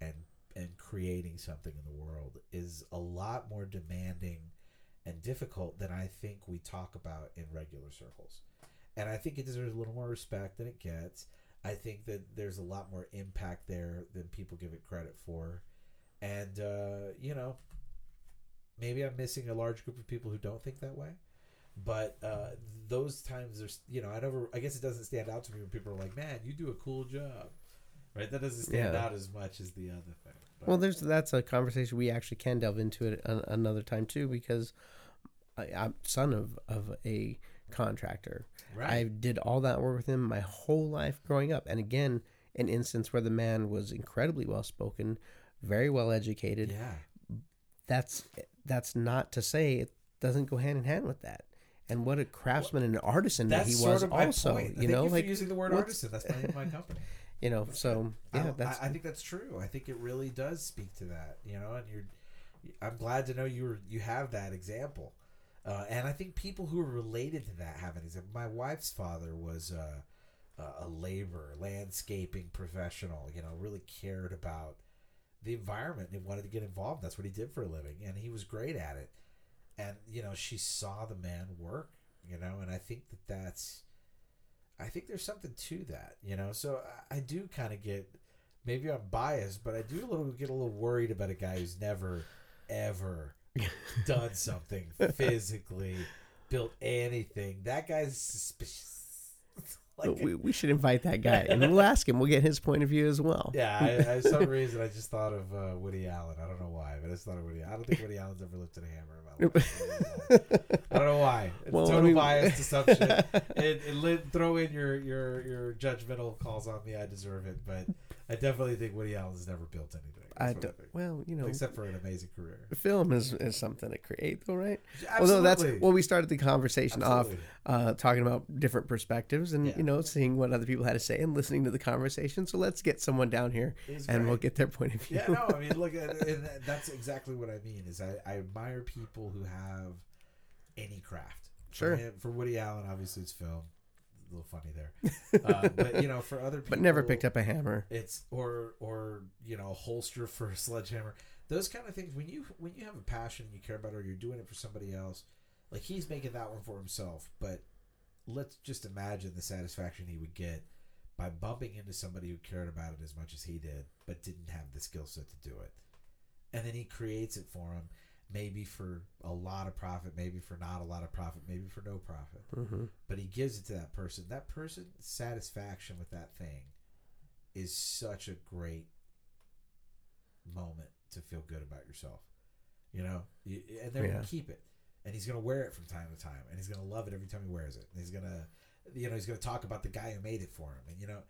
and and creating something in the world is a lot more demanding and difficult than I think we talk about in regular circles. And I think it deserves a little more respect than it gets. I think that there's a lot more impact there than people give it credit for. And, uh, you know, maybe I'm missing a large group of people who don't think that way. But uh, those times, there's you know, I never. I guess it doesn't stand out to me when people are like, "Man, you do a cool job," right? That doesn't stand yeah. out as much as the other thing. But. Well, there's that's a conversation we actually can delve into it a, another time too, because I, I'm son of, of a contractor. Right. I did all that work with him my whole life growing up, and again, an instance where the man was incredibly well spoken, very well educated. Yeah, that's that's not to say it doesn't go hand in hand with that. And what a craftsman well, and an artisan that he was sort of also. My point. You know, you like using the word artisan. That's not even my company. You know, so yeah, I, that's, I, I think that's true. I think it really does speak to that. You know, and you're. I'm glad to know you were you have that example, uh, and I think people who are related to that have an example. My wife's father was a, a labor landscaping professional. You know, really cared about the environment and wanted to get involved. That's what he did for a living, and he was great at it. And, you know, she saw the man work, you know, and I think that that's, I think there's something to that, you know. So I, I do kind of get, maybe I'm biased, but I do a little get a little worried about a guy who's never, ever done something physically, built anything. That guy's suspicious. Like we, we should invite that guy, and we'll ask him. We'll get his point of view as well. Yeah, I, I, for some reason, I just thought of uh, Woody Allen. I don't know why, but I just thought of Woody Allen. I don't think Woody Allen's ever lifted a hammer in my life. I don't know why. It's well, total I mean... biased assumption. It, it, throw in your, your, your judgmental calls on me. I deserve it, but I definitely think Woody Allen's never built anything. I don't, I well, you know, except for an amazing career. Film is, is something to create, though, right? Absolutely. Although that's well, we started the conversation Absolutely. off uh, talking about different perspectives, and yeah. you know, seeing what other people had to say and listening to the conversation. So let's get someone down here, and great. we'll get their point of view. Yeah, no, I mean, look, and that's exactly what I mean. Is I, I admire people who have any craft. Sure. For, him, for Woody Allen, obviously, it's film. A little funny there, uh, but you know, for other people, but never picked up a hammer. It's or or you know, a holster for a sledgehammer. Those kind of things. When you when you have a passion you care about, or you're doing it for somebody else, like he's making that one for himself. But let's just imagine the satisfaction he would get by bumping into somebody who cared about it as much as he did, but didn't have the skill set to do it. And then he creates it for him. Maybe for a lot of profit, maybe for not a lot of profit, maybe for no profit. Mm-hmm. But he gives it to that person. That person's satisfaction with that thing is such a great moment to feel good about yourself. You know? And they're yeah. going to keep it. And he's going to wear it from time to time. And he's going to love it every time he wears it. And he's going to, you know, he's going to talk about the guy who made it for him. And, you know,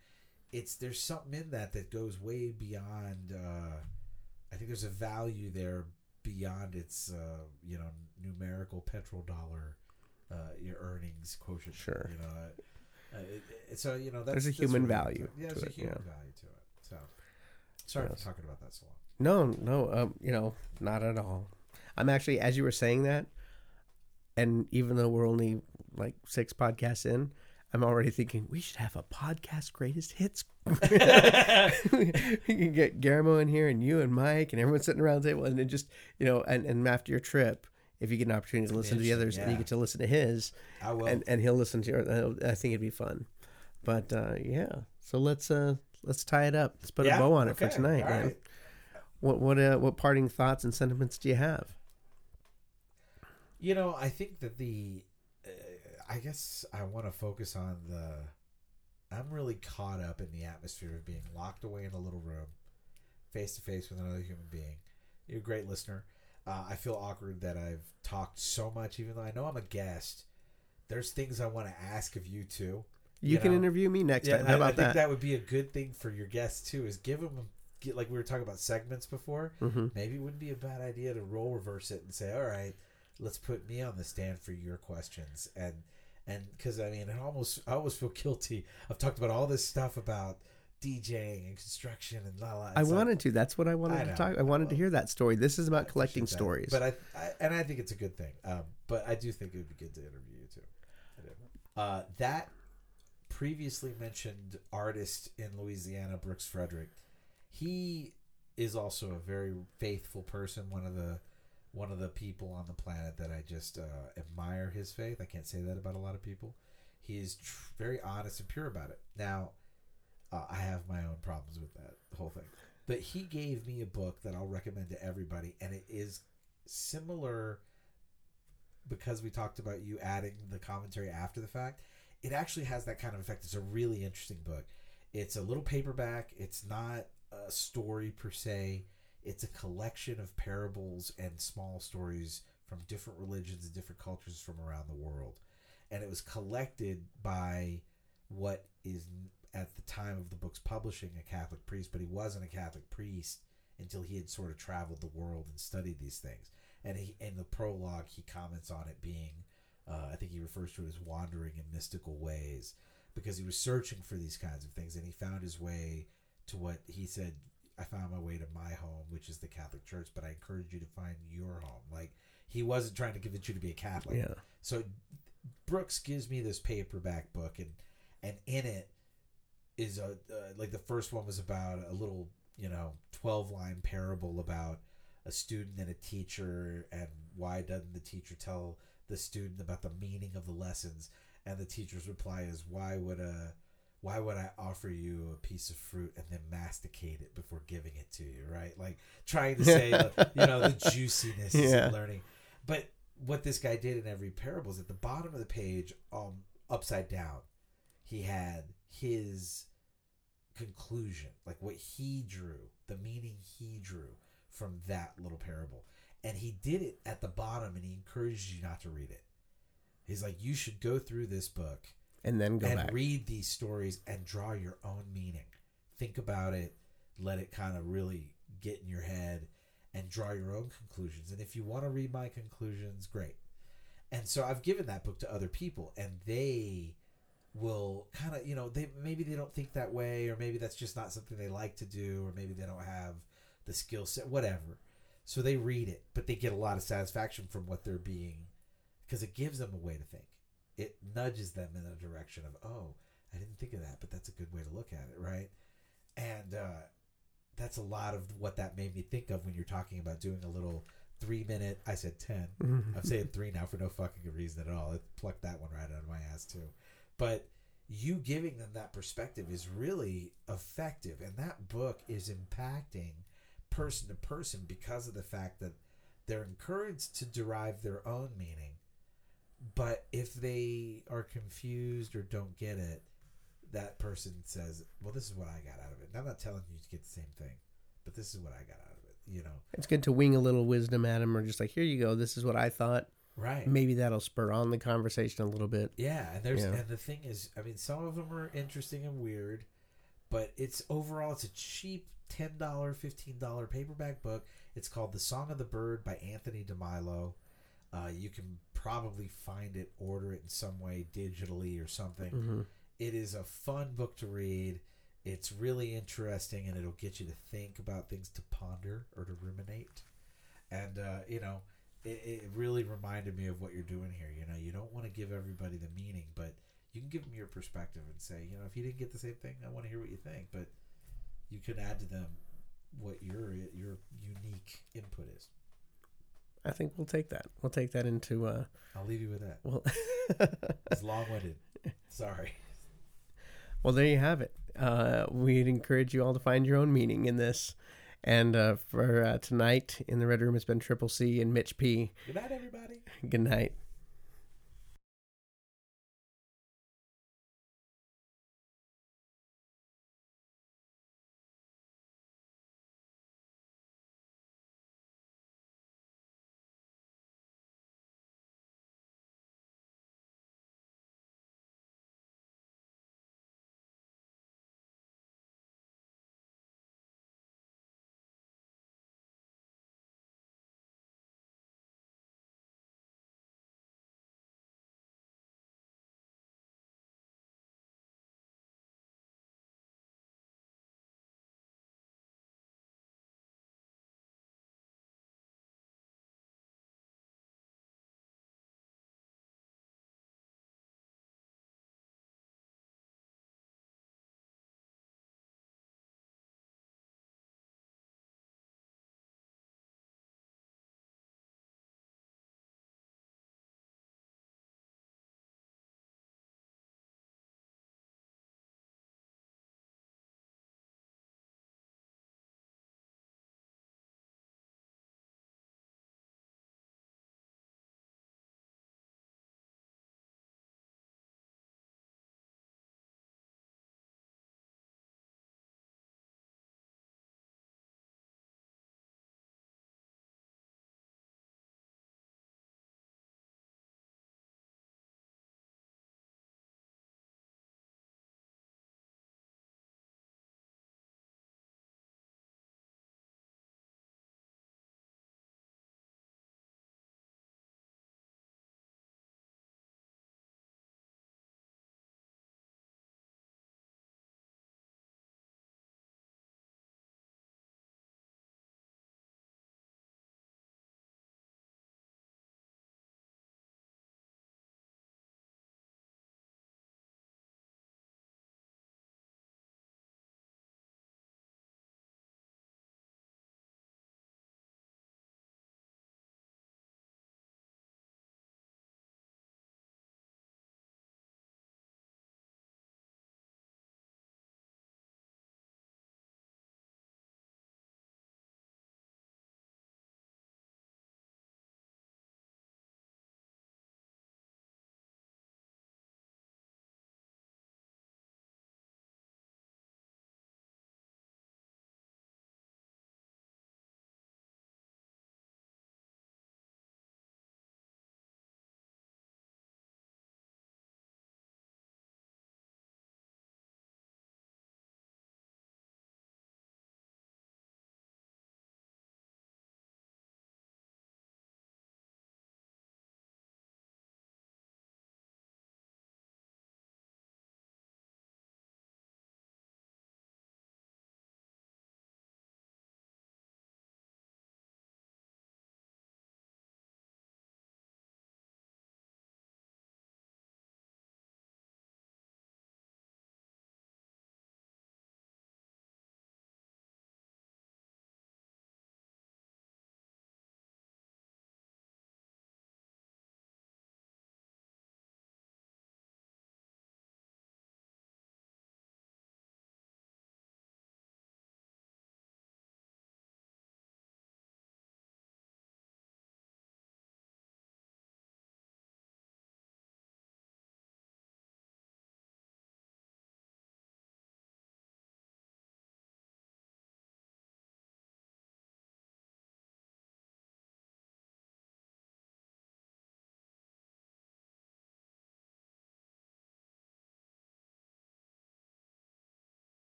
it's there's something in that that goes way beyond, uh, I think there's a value there beyond its, uh, you know, numerical petrol dollar uh, your earnings quotient. Sure. You know, uh, it, it, so, you know, that's... There's a that's human value. Yeah, there's a human it, yeah. value to it. So... Sorry yes. for talking about that so long. No, no, um, you know, not at all. I'm actually, as you were saying that, and even though we're only like six podcasts in, I'm already thinking we should have a podcast greatest hits. We can get Guillermo in here and you and Mike and everyone sitting around the table, and then just, you know, and, and after your trip, if you get an opportunity to listen to the others, yeah. and you get to listen to his, I will. And, and he'll listen to yours. I think it'd be fun. But uh, yeah, so let's uh, let's tie it up. Let's put yeah. a bow on it okay. for tonight, all man. Right. What what uh, what parting thoughts and sentiments do you have? You know, I think that the. I guess I want to focus on the, I'm really caught up in the atmosphere of being locked away in a little room, face to face with another human being. You're a great listener. Uh, I feel awkward that I've talked so much, even though I know I'm a guest. There's things I want to ask of you too. You, you can know? interview me next yeah, time. How I, about I think that? That would be a good thing for your guests too, is give them, get, like we were talking about segments before. Mm-hmm. Maybe it wouldn't be a bad idea to role reverse it and say, all right, let's put me on the stand for your questions. And, And because, I mean, I almost, I almost feel guilty. I've talked about all this stuff about DJing and construction and la la. I like, wanted to. That's what I wanted I know, to talk I wanted I to hear that story. This is about I collecting stories. But I, I And I think it's a good thing. Um, but I do think it would be good to interview you, too. Uh, that previously mentioned artist in Louisiana, Brooks Fredericks, he is also a very faithful person, one of the... one of the people on the planet that I just uh, admire his faith. I can't say that about a lot of people. He is tr- very honest and pure about it. Now, uh, I have my own problems with that whole thing. But he gave me a book that I'll recommend to everybody, and it is similar because we talked about you adding the commentary after the fact. It actually has that kind of effect. It's a really interesting book. It's a little paperback. It's not a story per se. It's a collection of parables and small stories from different religions and different cultures from around the world. And it was collected by what is, at the time of the book's publishing, a Catholic priest, but he wasn't a Catholic priest until he had sort of traveled the world and studied these things. And he, in the prologue, he comments on it being, uh, I think he refers to it as wandering in mystical ways, because he was searching for these kinds of things. And he found his way to what he said, I found my way to my home, which is the Catholic Church, but I encourage you to find your home. Like, he wasn't trying to convince you to be a Catholic. Yeah. So Brooks gives me this paperback book, and and in it is a uh, like the first one was about a little, you know, twelve line parable about a student and a teacher, and why doesn't the teacher tell the student about the meaning of the lessons? And the teacher's reply is, why would a Why would I offer you a piece of fruit and then masticate it before giving it to you, right? Like trying to say, the, you know, the juiciness yeah. of learning. But what this guy did in every parable is at the bottom of the page, um, upside down, he had his conclusion, like what he drew, the meaning he drew from that little parable. And he did it at the bottom, and he encourages you not to read it. He's like, you should go through this book And then go and back. read these stories and draw your own meaning. Think about it. Let it kind of really get in your head and draw your own conclusions. And if you want to read my conclusions, great. And so I've given that book to other people, and they will kind of, you know, they maybe they don't think that way, or maybe that's just not something they like to do, or maybe they don't have the skill set, whatever. So they read it, but they get a lot of satisfaction from what they're being, because it gives them a way to think. It nudges them in a direction of, oh, I didn't think of that, but that's a good way to look at it, right? And uh, that's a lot of what that made me think of when you're talking about doing a little three-minute, I said ten. I'm saying three now for no fucking reason at all. I plucked that one right out of my ass, too. But you giving them that perspective is really effective, and that book is impacting person to person because of the fact that they're encouraged to derive their own meaning. But if they are confused or don't get it, that person says, well, this is what I got out of it. And I'm not telling you to get the same thing, but this is what I got out of it, you know. It's good to wing a little wisdom at them, or just like, here you go, this is what I thought. Right. Maybe that'll spur on the conversation a little bit. Yeah, and there's you know? and the thing is, I mean, some of them are interesting and weird, but it's overall, it's a cheap ten dollars, fifteen dollars paperback book. It's called The Song of the Bird by Anthony DeMilo. Uh, you can probably find it, order it in some way digitally or something. Mm-hmm. It is a fun book to read. It's really interesting, and it'll get you to think about things, to ponder or to ruminate. And, uh, you know, it, it really reminded me of what you're doing here. You know, you don't want to give everybody the meaning, but you can give them your perspective and say, you know, if you didn't get the same thing, I want to hear what you think. But you could add to them what your your unique input is. I think we'll take that. We'll take that into... Uh, I'll leave you with that. Well, it's long-winded. Sorry. Well, there you have it. Uh, we'd encourage you all to find your own meaning in this. And uh, for uh, tonight in the Red Room, it's been Triple C and Mitch P. Good night, everybody. Good night.